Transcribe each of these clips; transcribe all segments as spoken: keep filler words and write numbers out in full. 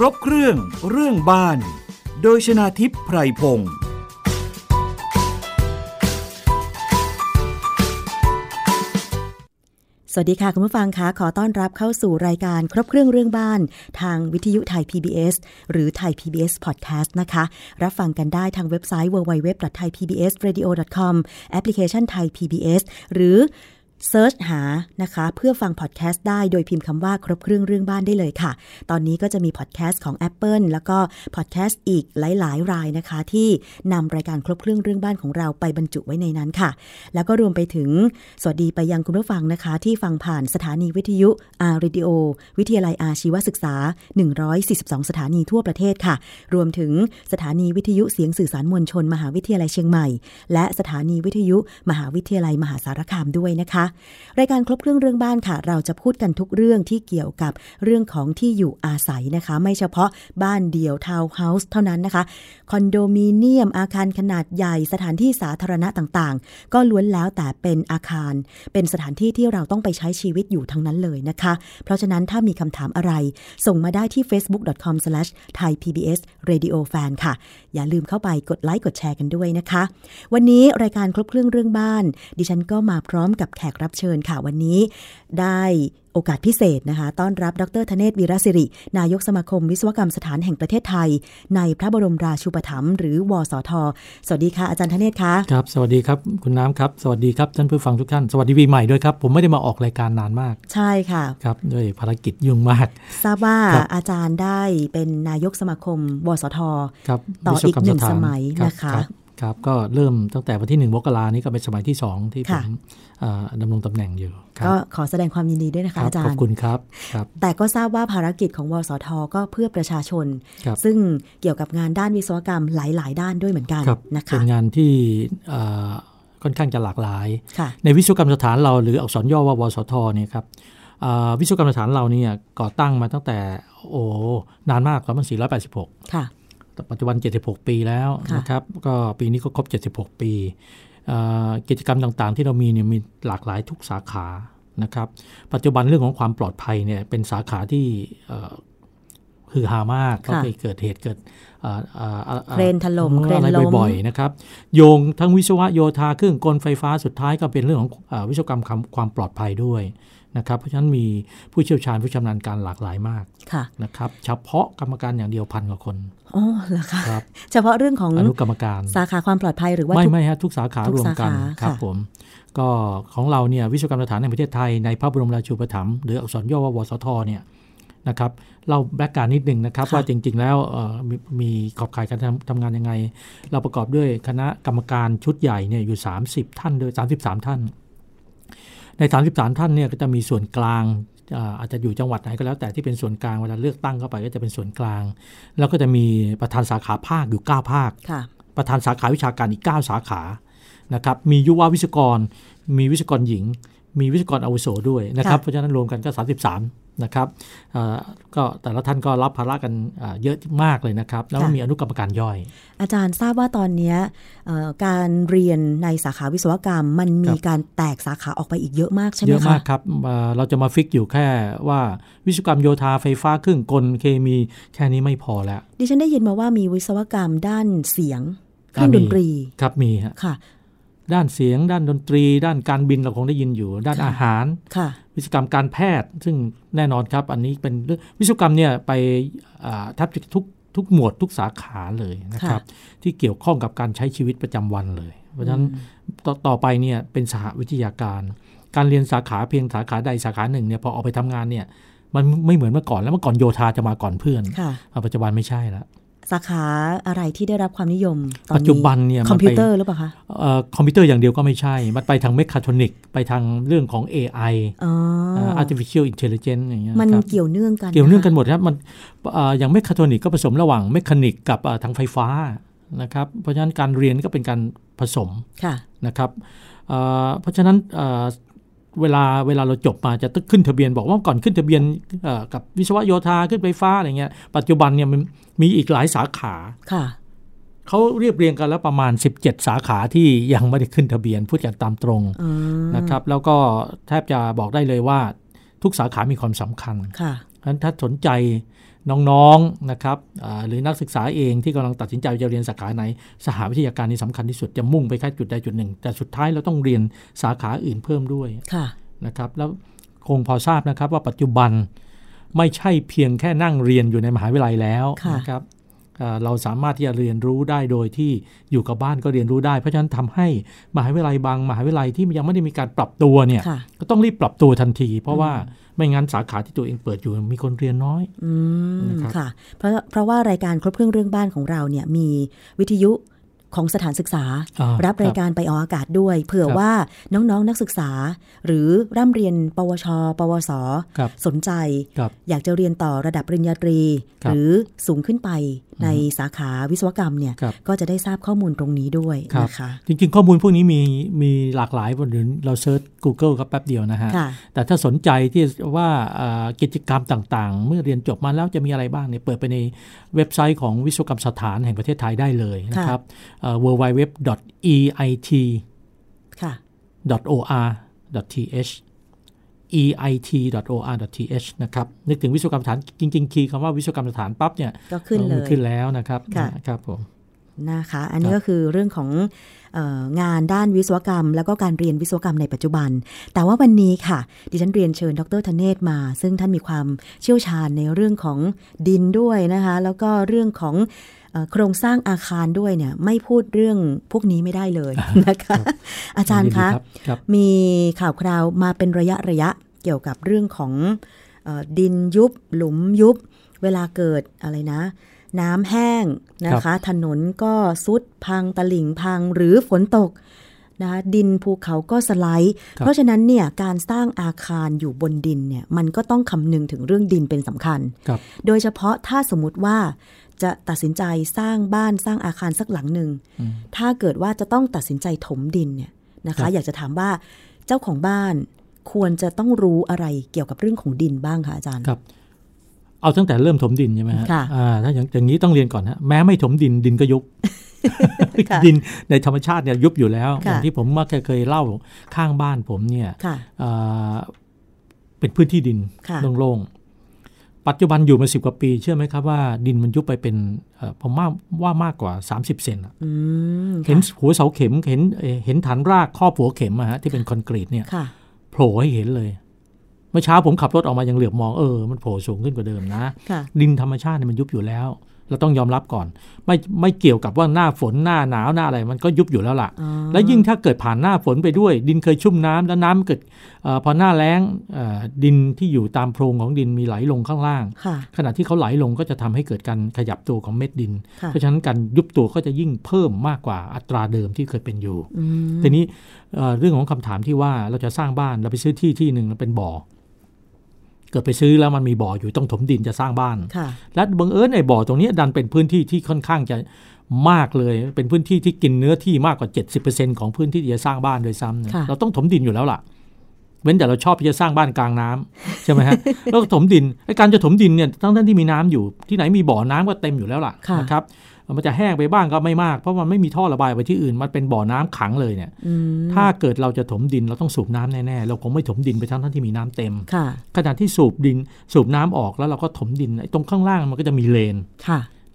ครบเครื่องเรื่องบ้านโดยชนาธิป ไพรพงษ์สวัสดีค่ะคุณผู้ฟังคะขอต้อนรับเข้าสู่รายการครบเครื่องเรื่องบ้านทางวิทยุไทย พี บี เอส หรือ Thai พี บี เอส Podcast นะคะรับฟังกันได้ทางเว็บไซต์ ดับเบิลยู ดับเบิลยู ดับเบิลยู ดอท ไทย พี บี เอส เรดิโอ ดอท คอม แอปพลิเคชัน Thai พี บี เอส หรือเซิร์ชหานะคะเพื่อฟังพอดแคสต์ได้โดยพิมพ์คำว่าครบเครื่องเรื่องบ้านได้เลยค่ะตอนนี้ก็จะมีพอดแคสต์ของ Apple แล้วก็พอดแคสต์อีกหลายๆรายนะคะที่นำรายการครบเครื่องเรื่องบ้านของเราไปบรรจุไว้ในนั้นค่ะแล้วก็รวมไปถึงสวัสดีไปยังคุณผู้ฟังนะคะที่ฟังผ่านสถานีวิทยุ อาร์ Radio วิทยาลัยอาชีวศึกษาหนึ่งร้อยสี่สิบสองสถานีทั่วประเทศค่ะรวมถึงสถานีวิทยุเสียงสื่อสารมวลชนมหาวิทยาลัยเชียงใหม่และสถานีวิทยุมหาวิทยาลัยมหาสารคามด้วยนะคะรายการครบเครื่องเรื่องบ้านค่ะเราจะพูดกันทุกเรื่องที่เกี่ยวกับเรื่องของที่อยู่อาศัยนะคะไม่เฉพาะบ้านเดี่ยวทาวน์เฮาส์เท่านั้นนะคะคอนโดมิเนียมอาคารขนาดใหญ่สถานที่สาธารณะต่างๆก็ล้วนแล้วแต่เป็นอาคารเป็นสถานที่ที่เราต้องไปใช้ชีวิตอยู่ทั้งนั้นเลยนะคะเพราะฉะนั้นถ้ามีคำถามอะไรส่งมาได้ที่ เฟซบุ๊ก ดอท คอม สแลช ไทย พี บี เอส เรดิโอ แฟน ค่ะอย่าลืมเข้าไปกดไลค์กดแชร์กันด้วยนะคะวันนี้รายการครบเครื่องเรื่องบ้านดิฉันก็มาพร้อมกับแขกรับเชิญค่ะวันนี้ได้โอกาสพิเศษนะคะต้อนรับดรธเนศวีรศิรินายกสมาคมวิศวกรรมสถานแห่งประเทศไทยในพระบรมราชูปถัมภ์หรือวสท.สวัสดีค่ะอาจารย์ธเนศคะครับสวัสดีครับคุณน้ำครับสวัสดีครับท่านผู้ฟังทุกท่านสวัสดีปีใหม่ด้วยครับผมไม่ได้มาออกรายการนานมากใช่ค่ะครับด้วยภารกิจยุ่งมากทราบว่าอาจารย์ได้เป็นนายกสมาคมวสท.ต่ออีกหนึ่งสมัยนะคะครับก็เริ่มตั้งแต่วันที่หนึ่งมกราคมนี้ก็เป็นสมัยที่สองที่ผมดำรงตำแหน่งอยู่ก็ขอแสดงความยินดีด้วยนะคะอาจารย์ขอบคุณครับแต่ก็ทราบว่าภารกิจของวสท.ก็เพื่อประชาชนซึ่งเกี่ยวกับงานด้านวิศวกรรมหลายๆด้านด้วยเหมือนกันนะคะเป็นงานที่ค่อนข้างจะหลากหลายในวิศวกรรมสถานเราหรืออักษรย่อว่าวสท.เนี่ยครับวิศวกรรมสถานเราเนี่ยก่อตั้งมาตั้งแต่โอ้นานมากสองพันสี่ร้อยแปดสิบหกค่ะปัจจุบันเจ็ดสิบหกปีแล้วนะครับก็ปีนี้ก็ครบเจ็ดสิบหกปีกิจกรรมต่างๆที่เรามีเนี่ยมีหลากหลายทุกสาขานะครับปัจจุบันเรื่องของความปลอดภัยเนี่ยเป็นสาขาที่ฮือฮามากก็เคยเกิดเหตุเกิดเครนถล่มเครนล้มบ่อยๆนะครับโยงทั้งวิศวะโยธาเครื่องกลไฟฟ้าสุดท้ายก็เป็นเรื่องของวิศวกรรมความปลอดภัยด้วยนะครับเพราะฉะนั้นมีผู้เชี่ยวชาญผู้ชำนาญการหลากหลายมากนะครับเฉพาะกรรมการอย่างเดียวพันกว่าคนอ๋อเหรอคะครับเฉพาะเรื่องของอนุกรรมการสาขาความปลอดภัยหรือว่าไม่ไม่ฮะทุกสาขารวมกันครับผมก็ของเราเนี่ยวิศวกรรมสถานแห่งประเทศไทยในพระบรมราชูปถัมภ์หรืออักษรย่อว่าวสท.เนี่ยนะครับเล่าแบ็กกราวด์นิดนึงนะครับว่าจริงๆแล้วมีขอบข่ายการทำงานยังไงเราประกอบด้วยคณะกรรมการชุดใหญ่เนี่ยอยู่สามสิบท่านโดยสามสิบสามท่านในสามสิบสามท่านเนี่ยก็จะมีส่วนกลางอาจจะอยู่จังหวัดไหนก็แล้วแต่ที่เป็นส่วนกลางเวลาเลือกตั้งเข้าไปก็จะเป็นส่วนกลางแล้วก็จะมีประธานสาขาภาคอยู่เก้าภาคประธานสาขาวิชาการอีกเก้าสาขานะครับมียุววิศวกรมีวิศวกรหญิงมีวิศวกรอาวุโสด้วยนะครับเพราะฉะนั้นรวมกันก็สามสิบสามนะครับก็แต่ละท่านก็รับภาระกันเยอะมากเลยนะครับแล้วมีอนุกรรมการย่อยอาจารย์ทราบว่าตอนนี้การเรียนในสาขาวิศวกรรมมันมีการแตกสาขาออกไปอีกเยอะมากใช่ไหมคะเยอะมากครับเราจะมาฟิกอยู่แค่ว่าวิศวกรรมโยธาไฟฟ้าเครื่องกลเคมีแค่นี้ไม่พอแล้วดิฉันได้ยินมาว่ามีวิศวกรรมด้านเสียงเครื่องดนตรีครับมีค่ะด้านเสียงด้านดนตรีด้านการบินเราคงได้ยินอยู่ด้านอาหารวิศวกรรมการแพทย์ซึ่งแน่นอนครับอันนี้เป็นวิศวกรรมเนี่ยไปแทบทุกทุกหมวดทุกสาขาเลยนะครับที่เกี่ยวข้องกับการใช้ชีวิตประจำวันเลยเพราะฉะนั้น ต, ต่อไปเนี่ยเป็นสหวิทยาการการเรียนสาขาเพียงสาขาใดสาขาหนึ่งเนี่ยพอออกไปทำงานเนี่ยมันไม่เหมือนเมื่อก่อนแล้วเมื่อก่อนโยธาจะมาก่อนเพื่อนปัจจุบันไม่ใช่แล้วสาขาอะไรที่ได้รับความนิยมตอนนี้ปัจจุบันเนี่ยคอมพิวเตอร์หรือเปล่าคะเอ่อคอมพิวเตอร์อย่างเดียวก็ไม่ใช่มันไปทางเมคาทรอนิกไปทางเรื่องของ เอ ไอ อ๋อ artificial intelligence อย่างเงี้ยมันเกี่ยวเนื่องกันเกี่ยวเนื่องกันหมดครับมันเอ่ออย่างเมคาทรอนิกก็ผสมระหว่างเมคานิกกับทางไฟฟ้านะครับเพราะฉะนั้นการเรียนก็เป็นการผสมค่ะนะครับเอ่อเพราะฉะนั้นเอ่อเวลาเวลาเราจบมาจะต้องขึ้นทะเบียนบอกว่าก่อนขึ้นทะเบียนกับวิศวโยธาขึ้นไฟฟ้าอะไรเงี้ยปัจจุบันเนี่ยมันมีอีกหลายสาขาเขาเรียบเรียงกันแล้วประมาณสิบเจ็ดสาขาที่ยังไม่ได้ขึ้นทะเบียนพูดกันตามตรงนะครับแล้วก็แทบจะบอกได้เลยว่าทุกสาขามีความสำคัญ นั้นถ้าสนใจน้องๆ นะครับหรือนักศึกษาเองที่กำลังตัดสินใจจะเรียนสาขาไหนสหวิทยาการนี่สำคัญที่สุดจะมุ่งไปแค่จุดใดจุดหนึ่งแต่สุดท้ายเราต้องเรียนสาขาอื่นเพิ่มด้วยนะครับแล้วคงพอทราบนะครับว่าปัจจุบันไม่ใช่เพียงแค่นั่งเรียนอยู่ในมหาวิทยาลัยแล้วนะครับเราสามารถที่จะเรียนรู้ได้โดยที่อยู่กับบ้านก็เรียนรู้ได้เพราะฉะนั้นทำให้มหาวิทยาลัยบางมหาวิทยาลัยที่ยังไม่ได้มีการปรับตัวเนี่ยก็ต้องรีบปรับตัวทันทีเพราะว่าไม่งั้นสาขาที่ตัวเองเปิดอยู่มีคนเรียนน้อยนะครับค่ะเพราะเพราะว่ารายการครบเครื่องเรื่องบ้านของเราเนี่ยมีวิทยุของสถานศึกษารับรายการไปออกอากาศด้วยเผื่อว่าน้องๆนักศึกษาหรือร่ำเรียนปวชปวสสนใจอยากจะเรียนต่อระดับปริญญาตรีหรือสูงขึ้นไปในสาขาวิศวกรรมเนี่ยก็จะได้ทราบข้อมูลตรงนี้ด้วยนะคะจริงๆข้อมูลพวกนี้มีมีหลากหลายบนเราเซิร์ช Google ครับแป๊บเดียวนะฮะแต่ถ้าสนใจที่ว่ากิจกรรมต่างๆเมื่อเรียนจบมาแล้วจะมีอะไรบ้างเนี่ยเปิดไปในเว็บไซต์ของวิศวกรรมสถานแห่งประเทศไทยได้เลยนะครับดับเบิลยู ดับเบิลยู ดับเบิลยู ดอท อี ไอ ที ดอท โอ อาร์ ดอท ที เอช อี ไอ ที ดอท โอ อาร์ ดอท ที เอช นะครับนึกถึงวิศวกรรมสถานจริงๆคีย์คำว่าวิศวกรรมสถานปั๊บเนี่ยก็ขึ้นเลยขึ้นแล้วนะครับครับผมนะคะอันนี้ก็คือเรื่องของเอ่องานด้านวิศวกรรมแล้วก็การเรียนวิศวกรรมในปัจจุบันแต่ว่าวันนี้ค่ะดิฉันเรียนเชิญดร.ธเนศมาซึ่งท่านมีความเชี่ยวชาญในเรื่องของดินด้วยนะคะแล้วก็เรื่องของโครงสร้างอาคารด้วยเนี่ยไม่พูดเรื่องพวกนี้ไม่ได้เลยนะคะอาจารย์คะมีข่าวคราวมาเป็นระยะระยะเกี่ยวกับเรื่องของดินยุบหลุมยุบเวลาเกิดอะไรนะน้ำแห้งนะคะถนนก็ซุดพังตลิ่งพังหรือฝนตกนะดินภูเขาก็สไลด์เพราะฉะนั้นเนี่ยการสร้างอาคารอยู่บนดินเนี่ยมันก็ต้องคำนึงถึงเรื่องดินเป็นสำคัญโดยเฉพาะถ้าสมมติว่าจะตัดสินใจสร้างบ้านสร้างอาคารสักหลังหนึ่งถ้าเกิดว่าจะต้องตัดสินใจถมดินเนี่ยนะคะอยากจะถามว่าเจ้าของบ้านควรจะต้องรู้อะไรเกี่ยวกับเรื่องของดินบ้างคะอาจารย์ครับเอาตั้งแต่เริ่มถมดินใช่ไหมฮะถ้าอย่างนี้ต้องเรียนก่อนฮะแม้ไม่ถมดินดินก็ยุบ ดินในธรรมชาติเนี่ยยุบอยู่แล้วอย่างที่ผมเคยเล่าข้างบ้านผมเนี่ยเป็นพื้นที่ดินโล่งปัจจุบันอยู่มาสิบกว่าปีเชื่อไหมครับว่าดินมันยุบไปเป็นผมว่าว่ามากกว่าสามสิบเซนเห็นหัวเสาเข็มเห็นเห็นฐานรากครอบหัวเข็มอะฮะที่เป็นคอนกรีตเนี่ยโผล่ให้เห็นเลยเมื่อเช้าผมขับรถออกมายังเหลือบมองเออมันโผล่สูงขึ้นกว่าเดิมนะดินธรรมชาติมันยุบอยู่แล้วเราต้องยอมรับก่อนไม่ไม่เกี่ยวกับว่าหน้าฝนหน้าหนาวหน้าอะไรมันก็ยุบอยู่แล้วล่ะและยิ่งถ้าเกิดผ่านหน้าฝนไปด้วยดินเคยชุ่มน้ำแล้วน้ำเกิดพอหน้าแล้งดินที่อยู่ตามโพรงของดินมีไหลลงข้างล่างขณะที่เขาไหลลงก็จะทำให้เกิดการขยับตัวของเม็ดดินเพราะฉะนั้นการยุบตัวก็จะยิ่งเพิ่มมากกว่าอัตราเดิมที่เคยเป็นอยู่ทีนี้เรื่องของคำถามที่ว่าเราจะสร้างบ้านเราไปซื้อที่ที่นึงแล้วเป็นบ่อเกิดไปซื้อแล้วมันมีบ่ออยู่ต้องถมดินจะสร้างบ้านและบังเอิญไอ้บ่อตรงนี้ดันเป็นพื้นที่ที่ค่อนข้างจะมากเลยเป็นพื้นที่ที่กินเนื้อที่มากกว่า เจ็ดสิบเปอร์เซ็นต์ ของพื้นที่ที่จะสร้างบ้านโดยซ้ำเราต้องถมดินอยู่แล้วล่ะเว้นแต่เราชอบที่จะสร้างบ้านกลางน้ำใช่ไหมฮะแล้วถมดินไอ้การจะถมดินเนี่ยทั้งท่านที่มีน้ำอยู่ที่ไหนมีบ่อน้ำก็เต็มอยู่แล้วล่ะนะครับมันจะแห้งไปบ้างก็ไม่มากเพราะมันไม่มีท่อระบายไปที่อื่นมันเป็นบ่อน้ำขังเลยเนี่ยถ้าเกิดเราจะถมดินเราต้องสูบน้ำแน่ๆเราคงไม่ถมดินไปทั้งท่านที่มีน้ำเต็มขณะที่สูบดินสูบน้ำออกแล้วเราก็ถมดินตรงข้างล่างมันก็จะมีเลน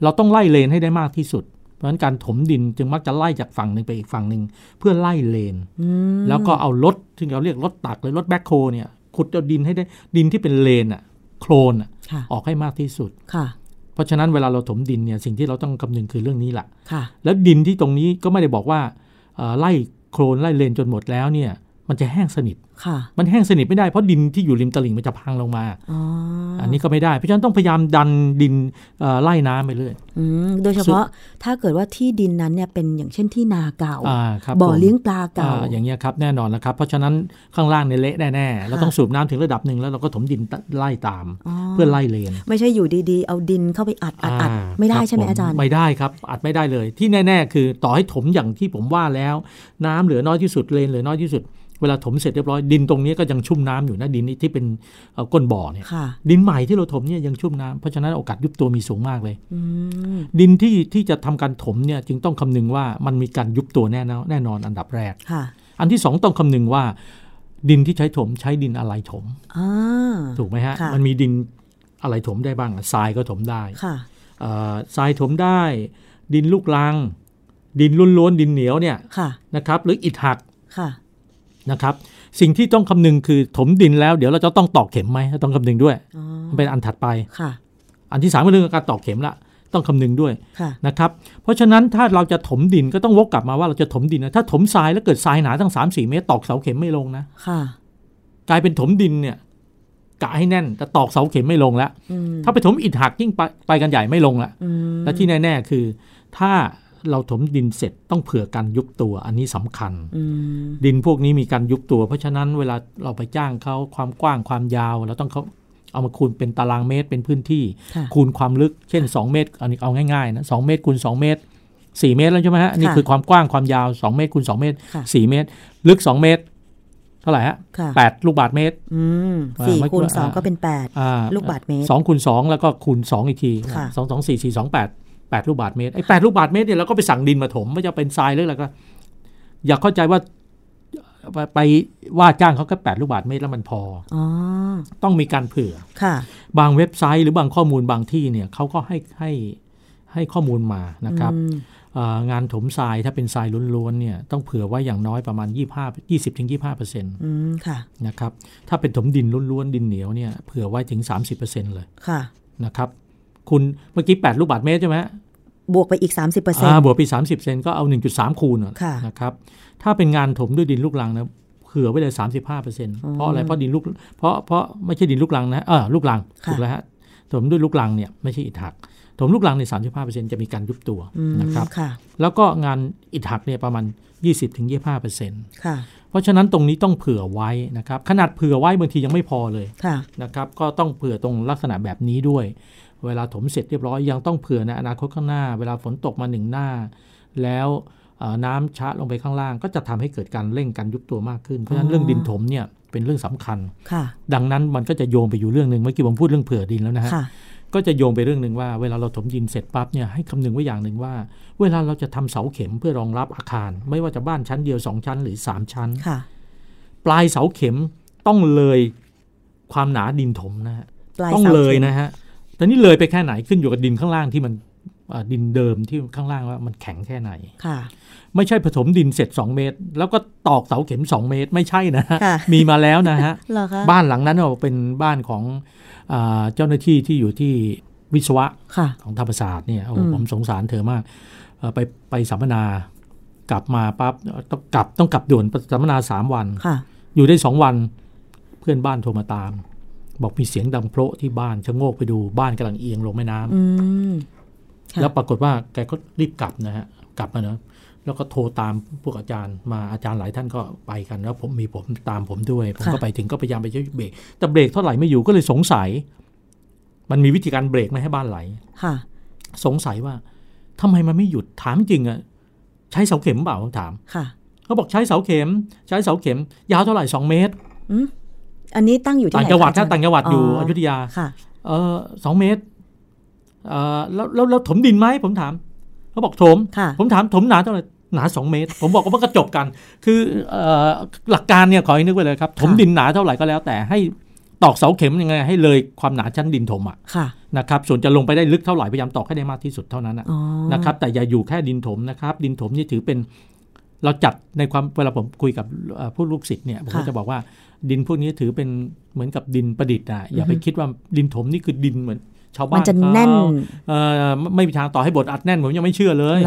เราต้องไล่เลนให้ได้มากที่สุดเพราะฉะนั้นการถมดินจึงมักจะไล่จากฝั่งหนึ่งไปอีกฝั่งหนึ่งเพื่อไล่เลนแล้วก็เอารถที่เราเรียกรถตักหรือรถแบ็คโฮเนี่ยขุดเอาดินให้ได้ดินที่เป็นเลนอะโคลนอะออกให้มากที่สุดเพราะฉะนั้นเวลาเราถมดินเนี่ยสิ่งที่เราต้องคำนึงคือเรื่องนี้แหละแล้วดินที่ตรงนี้ก็ไม่ได้บอกว่าไล่โคลนไล่เลนจนหมดแล้วเนี่ยมันจะแห้งสนิทมันแห้งสนิทไม่ได้เพราะดินที่อยู่ริมตลิ่งมันจะพังลงมา อ, อันนี้ก็ไม่ได้เพราะฉะนั้นต้องพยายามดันดินไล่น้ำไปเรื่อยโดยเฉพาะถ้าเกิดว่าที่ดินนั้นเนี่ยเป็นอย่างเช่นที่นาเก่าบ่อเลี้ยงปลาเก่า อ, อย่างเงี้ยครับแน่นอนแล้วครับเพราะฉะนั้นข้างล่างในเละแน่ๆเราต้องสูบน้ำถึงระดับหนึ่งแล้วเราก็ถมดินไล่ตามเพื่อไล่เลนไม่ใช่อยู่ดีๆเอาดินเข้าไปอัดอัดอัดไม่ได้ใช่ไหมอาจารย์ไม่ได้ครับอัดไม่ได้เลยที่แน่ๆคือต่อให้ถมอย่างที่ผมว่าแล้วน้ำเหลือน้อยที่สุดเลนเหลือน้อยที่สุดเวลาถมเสร็จเรียบร้อยดินตรงนี้ก็ยังชุ่มน้ำอยู่นะดินที่เป็นก้นบ่อเนี่ยดินใหม่ที่เราถมเนี่ยยังชุ่มน้ำเพราะฉะนั้นโอกาสยุบตัวมีสูงมากเลยดินที่ที่จะทำการถมเนี่ยจึงต้องคำนึงว่ามันมีการยุบตัวแน่แน่นอนอันดับแรกอันที่สองต้องคำนึงว่าดินที่ใช้ถมใช้ดินอะไรถมถูกไหมฮะมันมีดิน อะไรถมได้บ้างทรายก็ถมได้ทรายถมได้ดินลูกลังดินล้วนๆดินเหนียวเนี่ยนะครับหรืออิฐหักนะครับสิ่งที่ต้องคำนึงคือถมดินแล้วเดี๋ยวเราจะต้องตอกเข็มไหมต้องคำนึงด้วยเป็นอันถัดไปอันที่สามก็เรื่องการตอกเข็มละต้องคำนึงด้วยนะครับเพราะฉะนั้นถ้าเราจะถมดินก็ต้องวกกลับมาว่าเราจะถมดินนะถ้าถมทรายแล้วเกิดทรายหนาตั้ง สามถึงสี่ เมตรตอกเสาเข็มไม่ลงนะกลายเป็นถมดินเนี่ยกะให้แน่นแต่ตอกเสาเข็มไม่ลงแล้วถ้าไปถมอิฐหักยิ่งไปไปกันใหญ่ไม่ลงละและที่แน่ๆคือถ้าเราถมดินเสร็จต้องเผื่อการยุบตัวอันนี้สำคัญดินพวกนี้มีการยุบตัวเพราะฉะนั้นเวลาเราไปจ้างเขาความกว้างความยาวเราต้องเขาเอามาคูณเป็นตารางเมตรเป็นพื้นที่คูณความลึกเช่นสองเมตรอันนี้เอาง่ายๆนะสองเมตรคูณสองเมตรสี่เมตรแล้วใช่ไหมฮะนี่คือความกว้างความยาวสองเมตรคูณสองเมตรสี่เมตรลึกสองเมตรเท่าไหร่ฮะแปดลูกบาทเมตรอืมสี่คูณสองก็เป็นแปดลูกบาทเมตรสองคูณสองแล้วก็คูณสองอีกทีสอง สอง สี่ สี่ สอง แปดแปดลูกบาทเมตรไอ้แปดลูกบาทเมตรเนี่ยเราก็ไปสั่งดินมาถมไม่จะเป็นทรายหรืออะไรก็อยากเข้าใจว่าไปว่าจ้างเขาแค่แปดลูกบาทเมตรแล้วมันพออ๋อต้องมีการเผื่อค่ะบางเว็บไซต์หรือบางข้อมูลบางที่เนี่ยเขาก็ให้ให้ให้ข้อมูลมานะครับงานถมทรายถ้าเป็นทรายล้วนๆเนี่ยต้องเผื่อไว้อย่างน้อยประมาณยี่สิบถึงยี่สิบห้าเปอร์เซ็นต์ อืมค่ะนะครับถ้าเป็นถมดินล้วนๆดินเหนียวเนี่ยเผื่อไว้ถึง สามสิบเปอร์เซ็นต์ เลยค่ะนะครับคุณเมื่อกี้แปดลูกบาทเมตรใช่ไหมบวกไปอีก สามสิบเปอร์เซ็นต์ อ่าบวกไป สามสิบเปอร์เซ็นต์ ก็เอา หนึ่งจุดสาม คูณนะครับถ้าเป็นงานถมด้วยดินลูกรังนะเผื่อไว้เลย สามสิบห้าเปอร์เซ็นต์ เพราะอะไรเพราะดินลูกเพราะเพราะไม่ใช่ดินลูกรังนะเออลูกรังถูกแล้วฮะถมด้วยลูกรังเนี่ยไม่ใช่อิฐหักถมลูกรังใน สามสิบห้าเปอร์เซ็นต์ จะมีการยุบตัวนะครับแล้วก็งานอิฐหักเนี่ยประมาณ ยี่สิบถึงยี่สิบห้าเปอร์เซ็นต์ ค่ะเพราะฉะนั้นตรงนี้ต้องเผื่อไว้นะครับขนาดเผื่อไว้บางทียังไม่พอเลยนะครับก็ต้องเผื่อตรงลักษณะแบบนี้ด้วยเวลาถมเสร็จเรียบร้อยยังต้องเผื่อในอนาคตข้างหน้าเวลาฝนตกมาหนึ่งหน้าแล้วน้ำชะลงไปข้างล่างก็จะทำให้เกิดการเร่งการยุบตัวมากขึ้นเพราะฉะนั้นเรื่องดินถมเนี่ยเป็นเรื่องสำคัญดังนั้นมันก็จะโยงไปอยู่เรื่องนึงเมื่อกี้ผมพูดเรื่องเผื่อดินแล้วนะฮะก็จะโยงไปเรื่องนึงว่าเวลาเราถมดินเสร็จปั๊บเนี่ยให้คำนึงไว้อย่างนึงว่าเวลาเราจะทำเสาเข็มเพื่อรองรับอาคารไม่ว่าจะบ้านชั้นเดียวสองชั้นหรือสามชั้นปลายเสาเข็มต้องเลยความหนาดินถมนะฮะต้องเลยนะฮะแต่นี่เลยไปแค่ไหนขึ้นอยู่กับดินข้างล่างที่มันดินเดิมที่ข้างล่างว่ามันแข็งแค่ไหนไม่ใช่ผสมดินเสร็จสองเมตรแล้วก็ตอกเสาเข็มสองเมตรไม่ใช่นะมีมาแล้วนะฮะ บ้านหลังนั้นเป็นบ้านของเจ้าหน้าที่ที่อยู่ที่วิศวะของธรรมศาสตร์เนี่ยผมสงสารเธอมากไปไปสัมมนากลับมาปั๊บต้องกลับต้องกลับด่วนสัมมนาสามวันอยู่ได้สองวันเพื่อนบ้านโทรมาตามบอกมีเสียงดังโผล่ที่บ้านชะโงกไปดูบ้านกำลังเอียงลงแม่น้ำแล้วปรากฏว่าแกก็รีบกลับนะฮะกลับมาเนอะแล้วก็โทรตามพวกอาจารย์มาอาจารย์หลายท่านก็ไปกันแล้วผมมีผมตามผมด้วยผมก็ไปถึงก็พยายามไปช่วยเบรกแต่เบรกเท่าไหร่ไม่อยู่ก็เลยสงสัยมันมีวิธีการเบรกไม่ให้บ้านไหลสงสัยว่าทำไมมันไม่หยุดถามจริงอะใช้เสาเข็มเปล่าถามเขาบอกใช้เสาเข็มใช้เสาเข็มยาวเท่าไหร่สองเมตรอันนี้ตั้งอยู่ที่ไหนต่างจังหวัดถ้าต่างจังหวัดอยู่อยุธยาเออสองเมตรเออแล้วแล้วแล้วถมดินไหมผมถามเขาบอกถมผมถามถมหนาเท่าไหร่หนาสองเมตรผมบอกว่าก็จบกันคือหลักการเนี่ยขอให้นึกไว้เลยครับถมดินหนาเท่าไหร่ก็แล้วแต่ให้ตอกเสาเข็มยังไงให้เลยความหนาชั้นดินถมอ่ะนะครับส่วนจะลงไปได้ลึกเท่าไหร่พยายามตอกให้ได้มากที่สุดเท่านั้นนะครับแต่อย่าอยู่แค่ดินถมนะครับดินถมนี่ถือเป็นเราจัดในความเวลาผมคุยกับผู้ลูกศิษย์เนี่ยผมก็จะบอกว่าดินพวกนี้ถือเป็นเหมือนกับดินประดิษฐ์นะอย่าไปคิดว่าดินถมนี่คือดินเหมือนชาวบ้านมันจะแน่นไม่มีทางต่อให้บดอัดแน่นผมยังไม่เชื่อเลย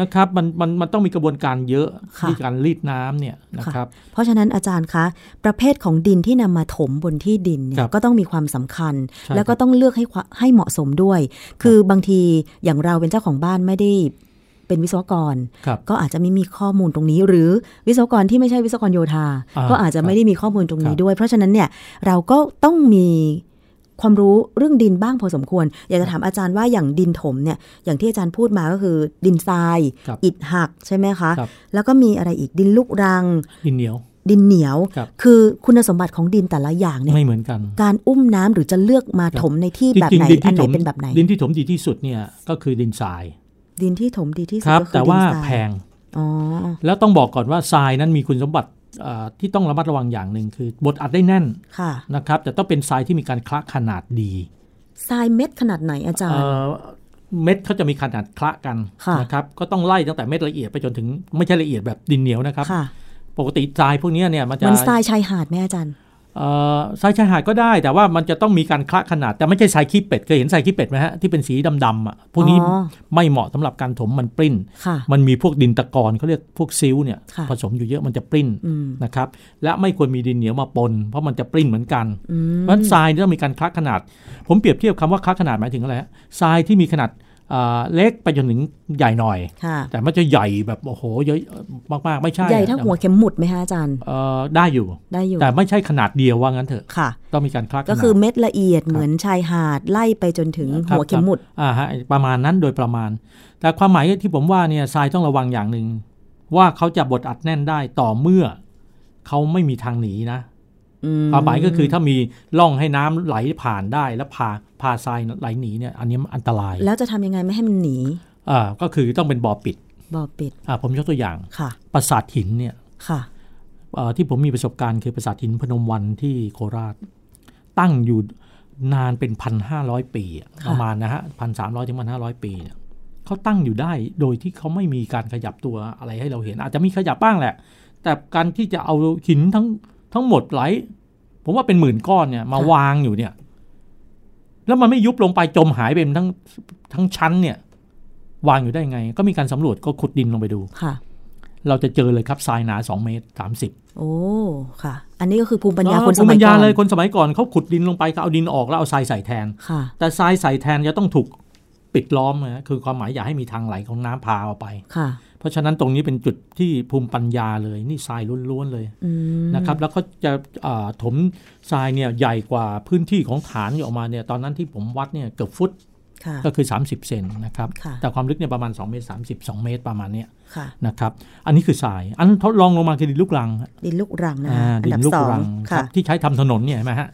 นะครับมันมันมันต้องมีกระบวนการเยอะมีการรีดน้ำเนี่ยนะครับเพราะฉะนั้นอาจารย์คะประเภทของดินที่นำมาถมบนที่ดินเนี่ยก็ต้องมีความสำคัญแล้วก็ต้องเลือกให้ให้เหมาะสมด้วยคือบางทีอย่างเราเป็นเจ้าของบ้านไม่ได้เป็นวิศวกรก็อาจจะไม่มีข้อมูลตรงนี้หรือวิศวกรที่ไม่ใช่วิศวกรโยธาก็อาจจะไม่ได้มีข้อมูลตรงนี้ด้วยเพราะฉะนั้นเนี่ยเราก็ต้องมีความรู้เรื่องดินบ้างพอสมควรอยากจะถามอาจารย์ว่าอย่างดินถมเนี่ยอย่างที่อาจารย์พูดมาก็คือดินทรายอิฐหักใช่ไหมคะแล้วก็มีอะไรอีกดินลูกรังดินเหนียวดินเหนียว ค, คือคุณสมบัติของดินแต่ละอย่างเนี่ยไม่เหมือนกันการอุ้มน้ำหรือจะเลือกมาถมในที่แบบไหนอันไหนเป็นแบบไหนดินที่ถมดีที่สุดเนี่ยก็คือดินทรายดินที่ถมดีที่สุดก็คือดินทรายแต่ว่าแพงแล้วต้องบอกก่อนว่าทรายนั้นมีคุณสมบัติที่ต้องระมัดระวังอย่างหนึ่งคือบดอัดได้แน่นนะครับแต่ต้องเป็นทรายที่มีการคละขนาดดี ทรายเม็ดขนาดไหนอาจารย์เม็ดเขาจะมีขนาดคละกันนะครับก็ต้องไล่ตั้งแต่เม็ดละเอียดไปจนถึงไม่ใช่ละเอียดแบบดินเหนียวนะครับปกติทรายพวกนี้เนี่ยมันจะมันทรายชายหาดไหมอาจารย์ทรายชายหาดก็ได้แต่ว่ามันจะต้องมีการคละขนาดแต่ไม่ใช่ทรายขี้เป็ดเคยเห็นทรายขี้เป็ดไหมฮะที่เป็นสีดำๆอ่ะพวกนี้ไม่เหมาะสำหรับการถมมันปริ้นมันมีพวกดินตะกอนเขาเรียกพวกซิลเนี่ยผสมอยู่เยอะมันจะปริ้นนะครับและไม่ควรมีดินเหนียวมาปนเพราะมันจะปริ้นเหมือนกันเพราะฉะนั้นทรายต้องมีการคละขนาดผมเปรียบเทียบคำว่าคละขนาดหมายถึงอะไรฮะทรายที่มีขนาดเล็กไปจนถึงใหญ่หน่อยแต่มันจะใหญ่แบบโอ้โหเยอะมากๆไม่ใช่ใหญ่เท่าหัวเข็มหมุดไหมฮะอาจารย์ได้อยู่ได้อยู่แต่ไม่ใช่ขนาดเดียวว่างั้นเถอะต้องมีการคละก็คือเม็ดละเอียดเหมือนชายหาดไล่ไปจนถึงหัวเข็มหมุดอ่าฮะประมาณนั้นโดยประมาณแต่ความหมายที่ผมว่าเนี่ยทรายต้องระวังอย่างนึงว่าเขาจะบดอัดแน่นได้ต่อเมื่อเขาไม่มีทางหนีนะความหมายก็คือถ้ามีร่องให้น้ำไหลผ่านได้แล้วพาพาทรายไหลหนีเนี่ยอันนี้อันตรายแล้วจะทำยังไงไม่ให้มันหนีอ่าก็คือต้องเป็นบ่อปิดบ่อปิดอ่าผมยกตัวอย่างค่ะปราสาทหินเนี่ยค่ะเอ่อที่ผมมีประสบการณ์คือปราสาทหินพนมวันที่โคราชตั้งอยู่นานเป็น หนึ่งพันห้าร้อย ปีประมาณนะฮะ หนึ่งพันสามร้อย ถึง หนึ่งพันห้าร้อย ปีเนี่ยเขาตั้งอยู่ได้โดยที่เขาไม่มีการขยับตัวอะไรให้เราเห็นอาจจะมีขยับบ้างแหละแต่การที่จะเอาหินทั้งทั้งหมดไหลผมว่าเป็นหมื่นก้อนเนี่ยมาวางอยู่เนี่ยแล้วมันไม่ยุบลงไปจมหายไปทั้งทั้งชั้นเนี่ยวางอยู่ได้ไงก็มีการสำรวจก็ขุดดินลงไปดูค่ะเราจะเจอเลยครับทรายหนาสองเมตรสามสิบโอ้ค่ะอันนี้ก็คือภูมิปัญญาคนสมัยก่อนภูมิปัญญาเลยคนสมัยก่อนเขาขุดดินลงไปเขาเอาดินออกแล้วเอาทรายใส่แทนค่ะแต่ทรายใส่แทนจะต้องถูกปิดล้อมนะคือความหมายอย่าให้มีทางไหลของน้ำพาออกไปค่ะเพราะฉะนั้นตรงนี้เป็นจุดที่ภูมิปัญญาเลยนี่ทรายล้วนๆเลยนะครับแล้วก็จะถมทรายเนี่ยใหญ่กว่าพื้นที่ของฐานออกมาเนี่ยตอนนั้นที่ผมวัดเนี่ยเกือบฟุตก็คือสามสิบเซนนะครับแต่ความลึกเนี่ยประมาณสองเมตรสามสิบ สองเมตรประมาณเนี้ยนะครับอันนี้คือทรายอันทดลองลงมาคือดินลูกรังดินลูกรังนะดินลูกรังครับที่ใช้ทำถนนเนี่ยใช่ไหมฮะ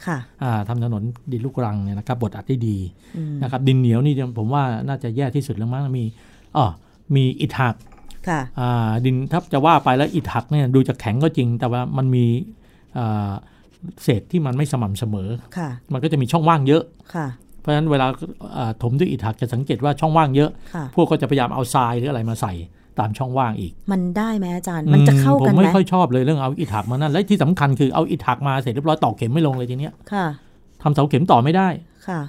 ทำถนนดินลูกรังเนี่ยนะครับบดอัดได้ดีนะครับดินเหนียวนี่ผมว่าน่าจะแย่ที่สุดแล้วมั้งมีอ๋อมีอิฐหักดินถ้าจะว่าไปแล้วอิฐหักเนี่ยดูจะแข็งก็จริงแต่ว่ามันมีเศษที่มันไม่สม่ำเสมอมันก็จะมีช่องว่างเยอะเพราะฉะนั้นเวลาถมด้วยอิฐหักจะสังเกตว่าช่องว่างเยอะพวกก็จะพยายามเอาทรายหรืออะไรมาใส่ตามช่องว่างอีกมันได้ไหมอาจารย์มันจะเข้ากันไหมผมไม่ค่อยชอบเลยเรื่องเอาอิฐหักมานั่นและที่สำคัญคือเอาอิฐหักมาเสร็จเรียบร้อยตอกเข็มไม่ลงเลยทีเนี้ยทำเสาเข็มต่อไม่ได้